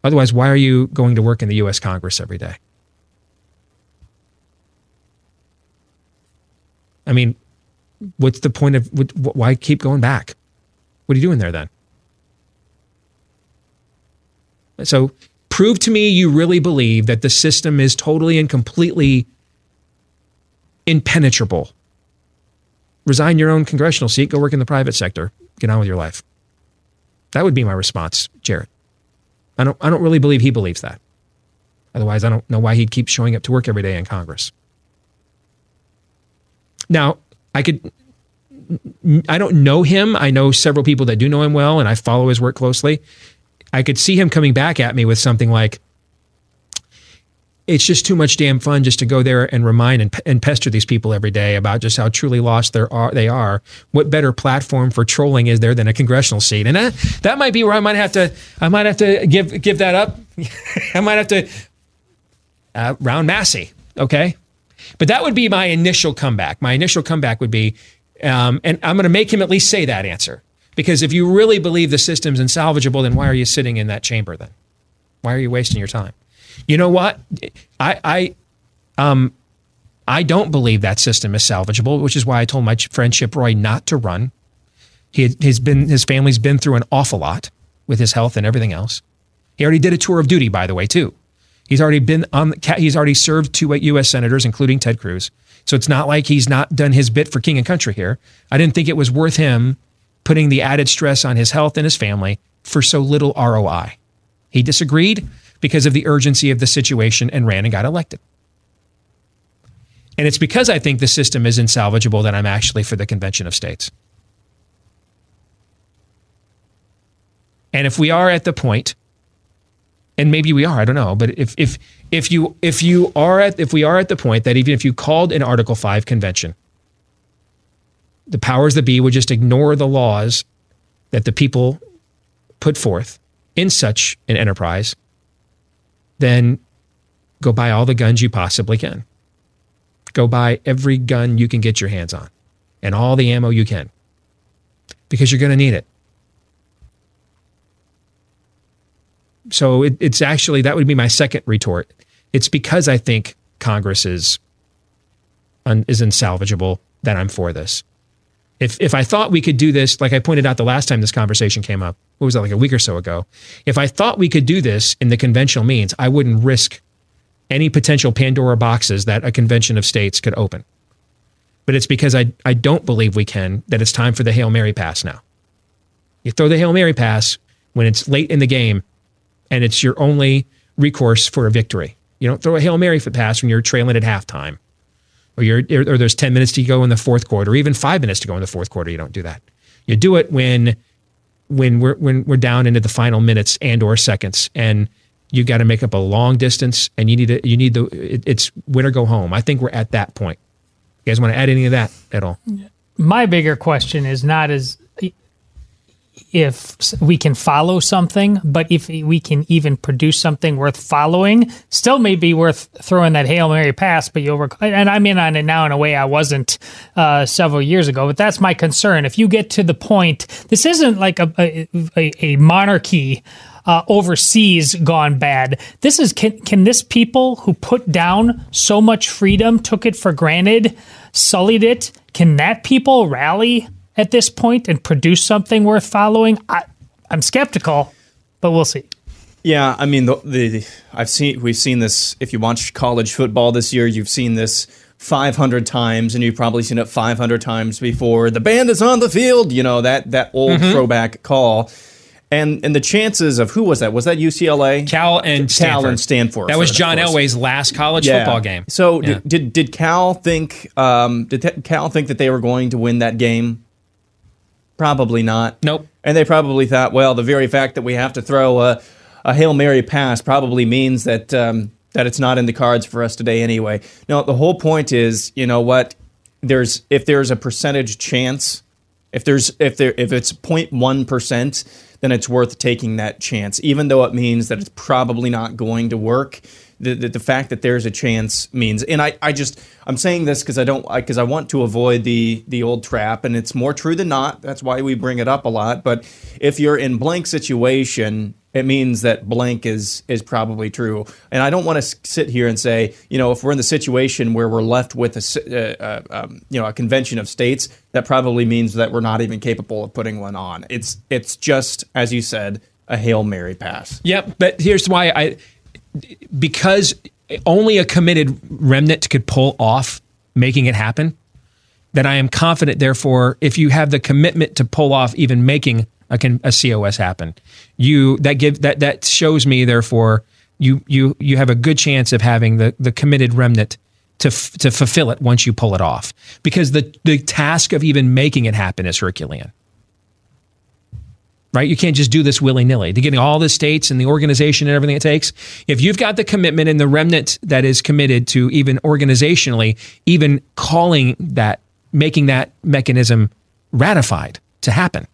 Otherwise, why are you going to work in the U.S. Congress every day? What's the point of, why keep going back? What are you doing there then? So prove to me you really believe that the system is totally and completely impenetrable. Resign your own congressional seat, go work in the private sector, get on with your life. That would be my response, Jarrett. I don't really believe he believes that. Otherwise, I don't know why he'd keep showing up to work every day in Congress. Now, I don't know him. I know several people that do know him well, and I follow his work closely. I could see him coming back at me with something like, it's just too much damn fun just to go there and remind and pester these people every day about just how truly lost they are. What better platform for trolling is there than a congressional seat? And that might be where I might have to give that up. I might have to round Massie, okay? But that would be my initial comeback. My initial comeback would be, and I'm going to make him at least say that answer. Because if you really believe the system's insalvageable, then why are you sitting in that chamber then? Why are you wasting your time? You know what? I don't believe that system is salvageable, which is why I told my friend Chip Roy not to run. His family's been through an awful lot with his health and everything else. He already did a tour of duty, by the way, too. He's already served 2 U.S. senators, including Ted Cruz. So it's not like he's not done his bit for king and country here. I didn't think it was worth him putting the added stress on his health and his family for so little ROI. He disagreed because of the urgency of the situation and ran and got elected. And it's because I think the system is insalvageable that I'm actually for the Convention of States. And if we are at the point, and maybe we are, I don't know, but if we are at the point that even if you called an Article 5 convention, the powers that be would just ignore the laws that the people put forth in such an enterprise, then go buy all the guns you possibly can. Go buy every gun you can get your hands on and all the ammo you can, because you're going to need it. So it's actually, that would be my second retort. It's because I think Congress is unsalvageable that I'm for this. If I thought we could do this, like I pointed out the last time this conversation came up, what was that, like a week or so ago? If I thought we could do this in the conventional means, I wouldn't risk any potential Pandora boxes that a convention of states could open. But it's because I don't believe we can, that it's time for the Hail Mary pass now. You throw the Hail Mary pass when it's late in the game, and it's your only recourse for a victory. You don't throw a Hail Mary pass when you're trailing at halftime, or there's 10 minutes to go in the fourth quarter, or even 5 minutes to go in the fourth quarter. You don't do that. You do it when we're down into the final minutes and or seconds, and you got to make up a long distance, and it's win or go home. I think we're at that point. You guys want to add any of that at all? My bigger question is not as if we can follow something, but if we can even produce something worth following. Still may be worth throwing that Hail Mary pass, but you'll recall, and I'm in on it now in a way I wasn't several years ago, but that's my concern. If you get to the point, this isn't like a monarchy overseas gone bad. This is, can this people who put down so much freedom, took it for granted, sullied it, can that people rally at this point and produce something worth following? I'm skeptical, but we'll see. Yeah, I mean, we've seen this. If you watch college football this year, you've seen this 500 times, and you've probably seen it 500 times before. The band is on the field, you know, that old throwback call. And the chances of, who was that? Was that UCLA? Cal and Stanford. That was John Elway's last college football game. So yeah. Did Cal think that they were going to win that game? Probably not. Nope. And they probably thought, well, the very fact that we have to throw a Hail Mary pass probably means that it's not in the cards for us today anyway. No, the whole point is, you know what? If there's a percentage chance, if it's 0.1%, then it's worth taking that chance, even though it means that it's probably not going to work. The fact that there's a chance means, and I'm saying this because I want to avoid the old trap, and it's more true than not. That's why we bring it up a lot. But if you're in blank situation, it means that blank is probably true. And I don't want to sit here and say, you know, if we're in the situation where we're left with a convention of states, that probably means that we're not even capable of putting one on. It's just, as you said, a Hail Mary pass. Yep. But here's why Because only a committed remnant could pull off making it happen, that I am confident, therefore, if you have the commitment to pull off even making a COS happen, that shows me, therefore, you have a good chance of having the committed remnant to fulfill it once you pull it off. Because the task of even making it happen is Herculean. Right? You can't just do this willy-nilly. To getting all the states and the organization and everything it takes. If you've got the commitment and the remnant that is committed to even organizationally, even calling that, making that mechanism ratified to happen,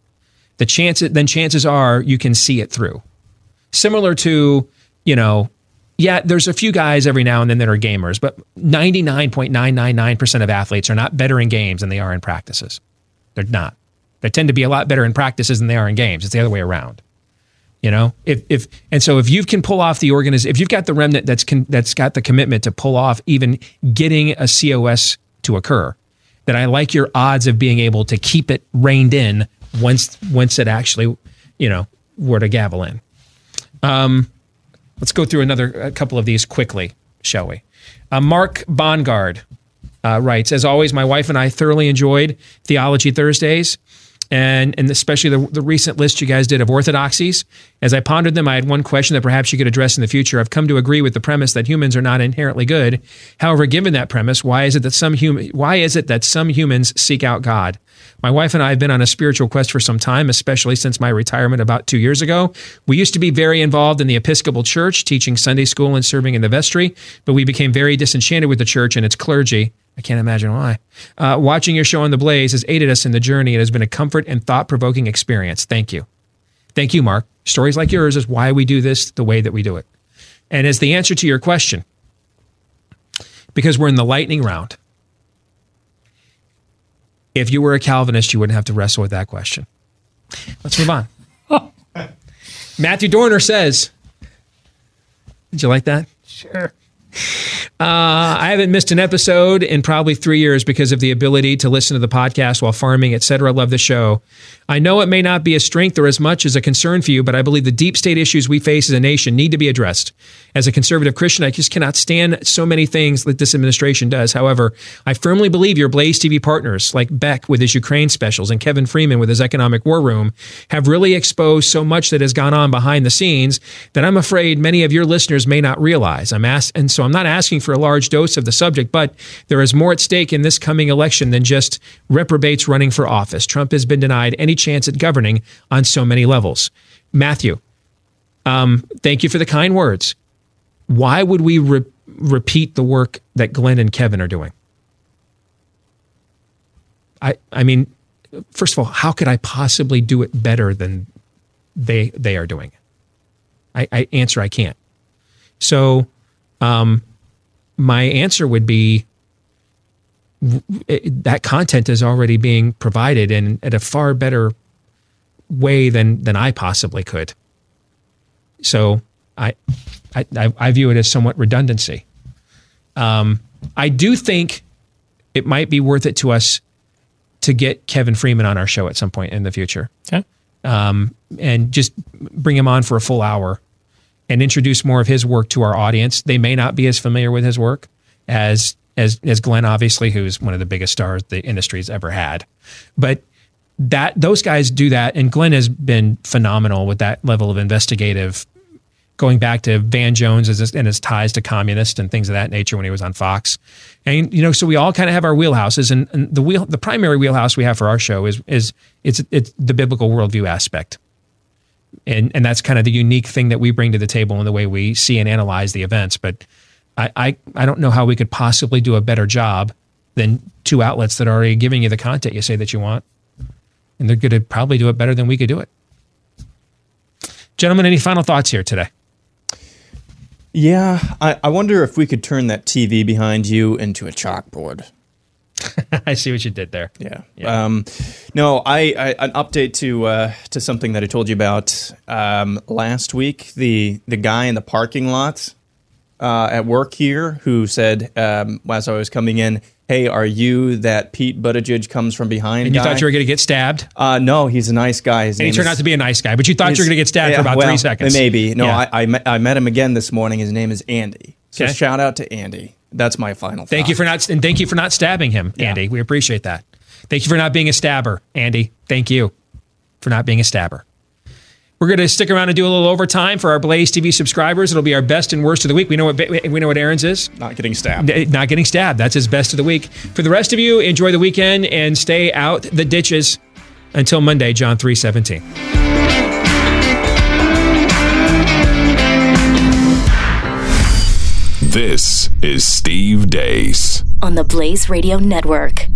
chances are you can see it through. Similar to, you know, yeah, there's a few guys every now and then that are gamers, but 99.999% of athletes are not better in games than they are in practices. They're not. They tend to be a lot better in practices than they are in games. It's the other way around, you know. So if you can pull off the organization, if you've got the remnant that's got the commitment to pull off even getting a COS to occur, then I like your odds of being able to keep it reined in once it actually, you know, were to gavel in. Let's go through a couple of these quickly, shall we? Mark Bongard writes, as always, my wife and I thoroughly enjoyed Theology Thursdays. and especially the recent list you guys did of orthodoxies. As I pondered them, I had one question that perhaps you could address in the future. I've come to agree with the premise that humans are not inherently good. However, given that premise, why is it that some humans seek out God? My wife and I have been on a spiritual quest for some time, especially since my retirement about 2 years ago. We used to be very involved in the Episcopal Church, teaching Sunday school and serving in the vestry, but we became very disenchanted with the church and its clergy. I can't imagine why. Watching your show on The Blaze has aided us in the journey. It has been a comfort and thought-provoking experience. Thank you. Thank you, Mark. Stories like yours is why we do this the way that we do it. And as the answer to your question, because we're in the lightning round, if you were a Calvinist, you wouldn't have to wrestle with that question. Let's move on. Matthew Dorner says, did you like that? Sure. I haven't missed an episode in probably 3 years because of the ability to listen to the podcast while farming, etc. Love the show. I know it may not be a strength or as much as a concern for you, but I believe the deep state issues we face as a nation need to be addressed. As a conservative Christian, I just cannot stand so many things that this administration does. However, I firmly believe your Blaze TV partners, like Beck with his Ukraine specials and Kevin Freeman with his Economic War Room, have really exposed so much that has gone on behind the scenes that I'm afraid many of your listeners may not realize. So I'm not asking for a large dose of the subject, but there is more at stake in this coming election than just reprobates running for office. Trump has been denied any chance at governing on so many levels. Matthew, thank you for the kind words. Why would we repeat the work that Glenn and Kevin are doing? I mean, first of all, how could I possibly do it better than they are doing? I can't. So my answer would be that content is already being provided in at a far better way than I possibly could. So I view it as somewhat redundancy. I do think it might be worth it to us to get Kevin Freeman on our show at some point in the future. Okay. And just bring him on for a full hour and introduce more of his work to our audience. They may not be as familiar with his work as Glenn, obviously, who's one of the biggest stars the industry's ever had. But those guys do that, and Glenn has been phenomenal with that level of investigative, going back to Van Jones and his ties to communists and things of that nature when he was on Fox. And, you know, so we all kind of have our wheelhouses, and the primary wheelhouse we have for our show is the biblical worldview aspect. And that's kind of the unique thing that we bring to the table in the way we see and analyze the events. But I don't know how we could possibly do a better job than two outlets that are already giving you the content you say that you want. And they're going to probably do it better than we could do it. Gentlemen, any final thoughts here today? Yeah, I wonder if we could turn that TV behind you into a chalkboard. I see what you did there. Yeah. An update to something that I told you about last week. The guy in the parking lot at work here who said, as I was coming in, "Hey, are you that Pete Buttigieg comes from behind?" And you thought you were going to get stabbed? No, he's a nice guy. His name turned out to be a nice guy, but you thought you were going to get stabbed for about 3 seconds. Maybe. No, yeah. I met him again this morning. His name is Andy. So shout out to Andy. That's my final thought. Thank you for not stabbing him, Andy. Yeah. We appreciate that. Thank you for not being a stabber, Andy. Thank you for not being a stabber. We're going to stick around and do a little overtime for our Blaze TV subscribers. It'll be our best and worst of the week. We know what Aaron's is. Not getting stabbed. Not getting stabbed. That's his best of the week. For the rest of you, enjoy the weekend and stay out the ditches until Monday, John 3:17. This is Steve Deace on the Blaze Radio Network.